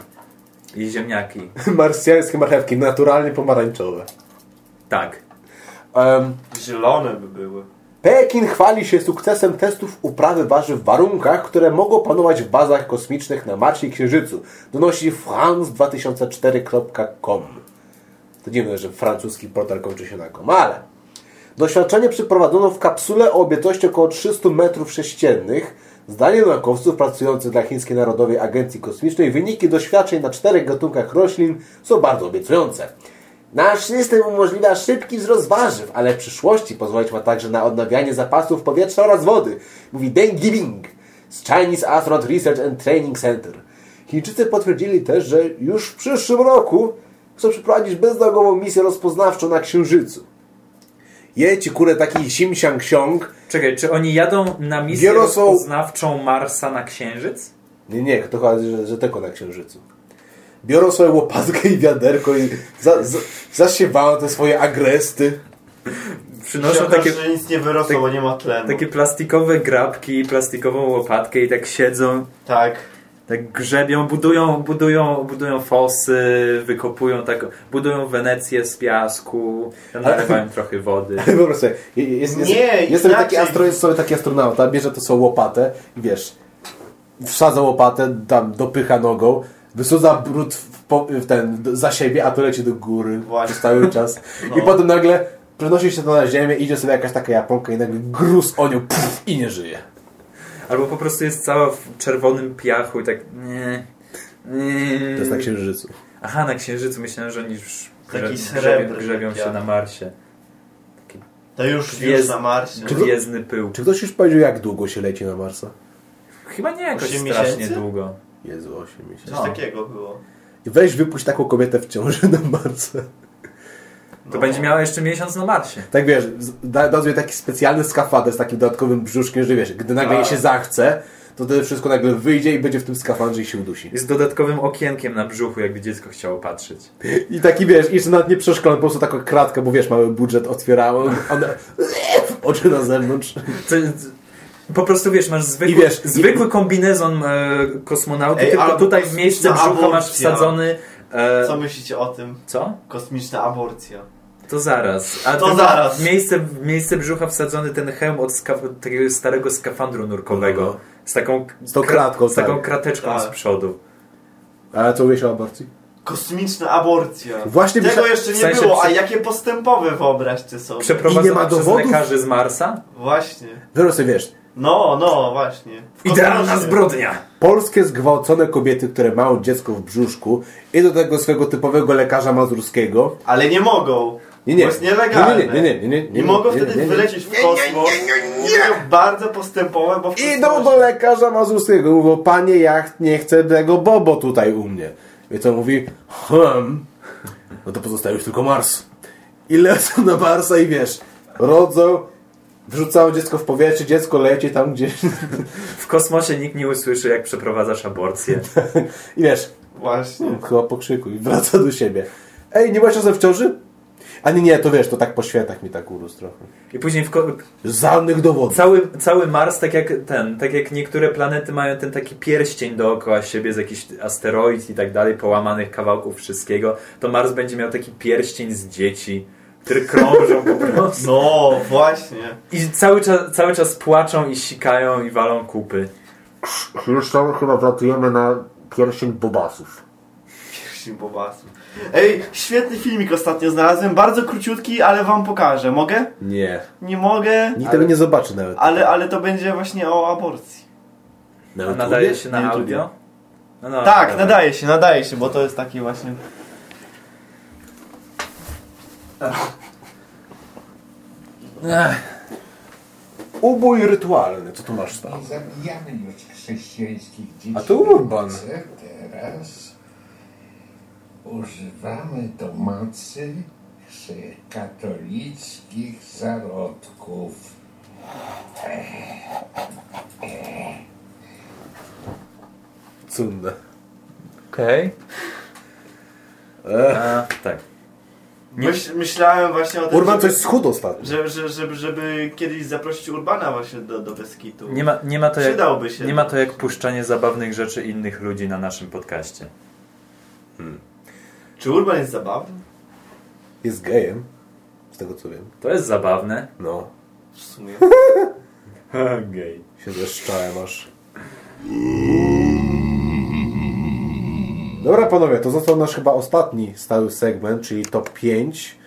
I ziemniaki. Marsjańskie marchewki, naturalnie pomarańczowe. Tak. Um, Zielone by były. Pekin chwali się sukcesem testów uprawy warzyw w warunkach, które mogą panować w bazach kosmicznych na Marsie i Księżycu. Donosi france dwa tysiące cztery kropka com. To dziwne, że francuski portal kończy się na com, ale... Doświadczenie przeprowadzono w kapsule o objętości około trzysta metrów sześciennych. Zdaniem naukowców pracujących dla Chińskiej Narodowej Agencji Kosmicznej wyniki doświadczeń na czterech gatunkach roślin są bardzo obiecujące. Nasz system umożliwia szybki wzrost warzyw, ale w przyszłości pozwolić ma także na odnawianie zapasów powietrza oraz wody, mówi Dengi Bing z Chinese Astronaut Research and Training Center. Chińczycy potwierdzili też, że już w przyszłym roku chcą przeprowadzić bezdrogową misję rozpoznawczą na Księżycu. Jeci kurę taki simsiang-siong. Czekaj, czy oni jadą na misję Wierosą... rozpoznawczą Marsa na Księżyc? Nie, nie, to chodzi, że, że tylko na Księżycu. Biorą swoją łopatkę i wiaderko i za, za, zasiewają te swoje agresty. Przynoszą Wsiąkasz, takie... że nic nie wyrosło, tak, bo nie ma tlenu. Takie plastikowe grabki, plastikową łopatkę i tak siedzą. Tak. Tak grzebią, budują, budują, budują fosy, wykopują tak, budują Wenecję z piasku, nalewają trochę wody. Po prostu, jest, jest, nie, jest sobie taki, astro, jest sobie taki astronauta, bierze to są łopatę i wiesz, wsadza łopatę, tam dopycha nogą, wysudza brud w, w ten, za siebie, a to leci do góry przez cały czas. No. I potem nagle przenosi się to na ziemię, idzie sobie jakaś taka Japonka i nagle gruz o nią pff, i nie żyje. Albo po prostu jest cała w czerwonym piachu i tak... Nie, nie. To jest na Księżycu. Aha, na Księżycu. Myślałem, że oni już grze, grzebią, grzebią się na Marsie. Taki to już, gwiezd, już na Marsie. Gwiezdny pył. Czy ktoś już powiedział, jak długo się leci na Marsa? Chyba nie jakoś strasznie miesięcy? Długo. Jezu, osiem miesięcy. Coś no. takiego było. Weź wypuść taką kobietę w ciąży na Marsa. No. To będzie miała jeszcze miesiąc na Marsie. Tak wiesz, dodaj taki specjalny skafander z takim dodatkowym brzuszkiem, że wiesz, gdy nagle jej się zachce, to wtedy wszystko nagle wyjdzie i będzie w tym skafandrze i się udusi. I z dodatkowym okienkiem na brzuchu, jakby dziecko chciało patrzeć. I taki wiesz, jeszcze nawet nie przeszkolony, po prostu taką kratkę, bo wiesz, mały budżet otwierałem, one oczy na zewnątrz. To, po prostu wiesz, masz zwykły, wiesz, zwykły i... kombinezon e, kosmonauty, Ej, tylko tutaj w miejsce brzucha aborcja. masz wsadzony... E... Co myślicie o tym? Co? Kosmiczna aborcja. To zaraz. A to zaraz. W miejsce, w miejsce brzucha wsadzony ten hełm od skaf- takiego starego skafandru nurkowego. No. Z taką z tą kratką, z taką tak. krateczką tak. z przodu. A co mówisz o aborcji? Kosmiczna aborcja. Właśnie Tego myśla... jeszcze nie w sensie było, a jakie postępowe wyobraźcie sobie. Przeprowadzone przez lekarzy z Marsa? Właśnie. Wyrosy wiesz. No, no, właśnie. Idealna zbrodnia. Polskie zgwałcone kobiety, które mają dziecko w brzuszku i do tego swego typowego lekarza mazurskiego. Ale nie mogą. Nie, nie. Bo jest nielegalne. Nie, nie, nie, nie, nie, nie, nie mogą wtedy nie, nie, wylecieć w kosmos. Nie, nie, nie, nie, nie. Bardzo postępowe, bo... Idą do lekarza mazurskiego. Mówią, panie, ja nie chcę tego bobo tutaj u mnie. I co mówi? Hmm. No to pozostaje już tylko Mars. I lecą na Marsa i wiesz, rodzą Wrzucało dziecko w powietrze, dziecko leci tam gdzieś. W kosmosie nikt nie usłyszy, jak przeprowadzasz aborcję. I wiesz, właśnie. Chyba pokrzykuj, wraca do siebie. Ej, nie byłaś razem w ciąży? A nie, nie, to wiesz, to tak po świętach mi tak urósł trochę. I później w... Ko- Z żadnych dowodów. Cały, cały Mars, tak jak ten, tak jak niektóre planety mają ten taki pierścień dookoła siebie z jakichś asteroid i tak dalej, połamanych kawałków wszystkiego, to Mars będzie miał taki pierścień z dzieci, które krążą po prostu. No, właśnie. I cały czas, cały czas płaczą i sikają i walą kupy. Już tam chyba wlatujemy na pierścień bobasów. Pierścień bobasów. Ej, świetny filmik ostatnio znalazłem, bardzo króciutki, ale wam pokażę. Mogę? Nie. Nie mogę. Nikt tego nie zobaczy nawet. Ale, ale to będzie właśnie o aborcji. Na nadaje się na, na audio? No, no, tak, dobra. nadaje się, nadaje się, bo to jest taki właśnie... Ubój rytualny, co tu masz tam? Zabijamy już chrześcijańskich dzieci. A tu Urban. Teraz używamy do mocy katolickich zarodków. Cudne. Okej. Okay. Tak. Myś, myślałem właśnie o tym, Urban coś schudł ostatnio. Żeby, żeby, żeby kiedyś zaprosić Urbana właśnie do, do Beskitu. Nie ma, nie ma to Przydałby jak, się. Nie ma to jak puszczanie zabawnych rzeczy innych ludzi na naszym podcaście. Hmm. Czy Urban jest zabawny? Jest gejem. Z tego co wiem. To jest zabawne. No. W sumie. Gej. Się zeszczałem aż. Dobra panowie, to został nasz chyba ostatni stały segment, czyli top pięć.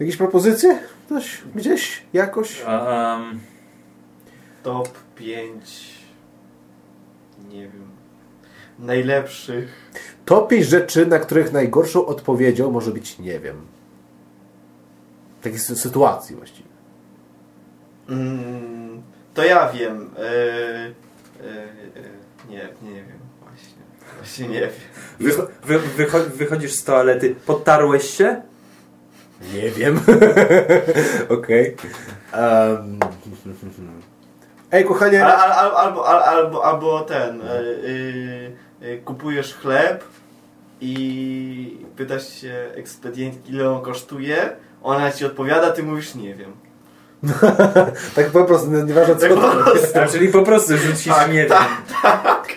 Jakieś propozycje? Coś? Gdzieś? Jakoś? Um, top pięć... Nie wiem... Najlepszych... Top pięć rzeczy, na których najgorszą odpowiedzią może być nie wiem. W takiej sytuacji właściwie. Mm, to ja wiem. Yy, yy, yy, nie, nie wiem. Właśnie nie wiem. Wycho- wy- wycho- wychodzisz z toalety, podtarłeś się? Nie wiem. Okej. Okay. Um. Ej, kochanie... Al, al, albo, al, albo, albo ten... Yy, yy, kupujesz chleb i pytasz się ekspedientki, ile on kosztuje, ona ci odpowiada, ty mówisz nie wiem. Tak po prostu, nieważne co... Tak, czyli po prostu rzucisz tak, nie tak, wiem. Tak, tak.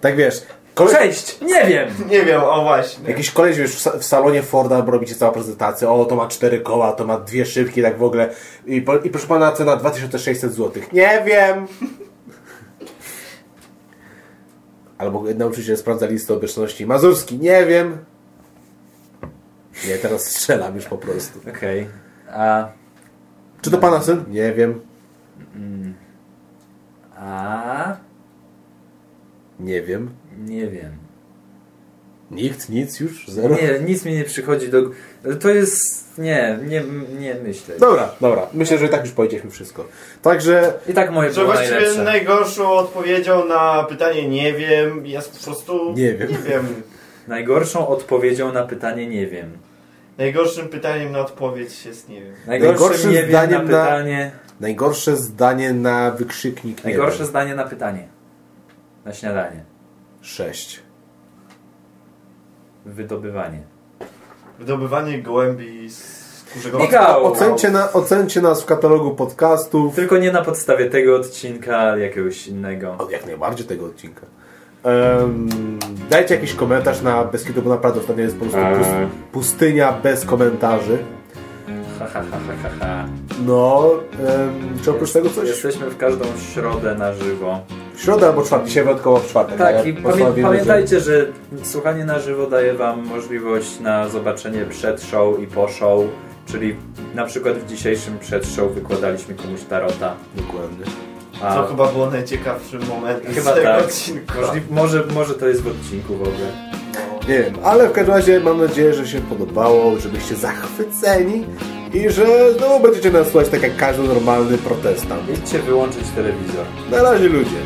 Tak wiesz... Kole... Cześć! Nie wiem! Nie wiem, o właśnie. Jakiś koleś wiesz, w, sa- w salonie Forda robicie całą prezentację. O, to ma cztery koła, to ma dwie szybki, tak w ogóle. I, po- i proszę pana, cena dwa tysiące sześćset złotych. Nie wiem! Albo nauczyciel sprawdza listę obecności. Mazurski, nie wiem! Nie, teraz strzelam już po prostu. Okej. Okay. A... Czy to pana syn? Nie wiem. Mm. A... Nie wiem. Nie wiem. Nikt, nic już? Zero? Nie, nic mi nie przychodzi do... To jest... Nie, nie, nie myślę. Dobra, dobra. Myślę, że i tak już powiedzieliśmy wszystko. Także... I tak moje było najlepsze. Że właściwie najgorszą odpowiedzią na pytanie nie wiem jest po prostu... Nie wiem. Nie wiem. Najgorszą odpowiedzią na pytanie nie wiem. Najgorszym pytaniem na odpowiedź jest nie wiem. Najgorszym, Najgorszym nie wiem na pytanie... Na... Najgorsze zdanie na wykrzyknik nie Najgorsze wiem. Zdanie na pytanie. Na śniadanie. sześć. Wydobywanie. Wydobywanie gołębi z kurzego... Ocencie, na, ocencie nas w katalogu podcastów. Tylko nie na podstawie tego odcinka, ale jakiegoś innego. O, jak najbardziej tego odcinka. Um, dajcie jakiś komentarz na Beskidu, bo naprawdę ostatnio jest po prostu eee. pustynia bez komentarzy. Ha, ha, ha, ha, ha. No, um, czy oprócz tego coś? Jesteśmy w każdą środę na żywo. Środa albo czwartek, dzisiaj wyjątkowo w czwartek. Tak, i pamię- pamiętajcie, że słuchanie na żywo daje wam możliwość na zobaczenie przed show i po show, czyli na przykład w dzisiejszym przed show wykładaliśmy komuś tarota. Dokładnie. A... To chyba było najciekawszy moment chyba z tego tak. odcinku. Możli- może, może to jest w odcinku w ogóle. No. Nie wiem, ale w każdym razie mam nadzieję, że się podobało, że byście zachwyceni i że znowu będziecie nas słuchać tak jak każdy normalny protestant. Idźcie wyłączyć telewizor. Na razie ludzie.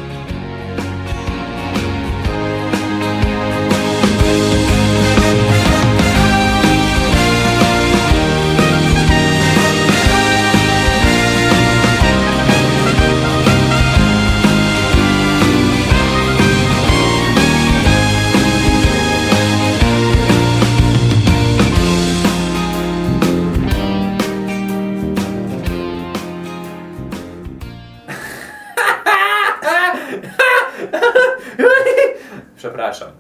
Przepraszam.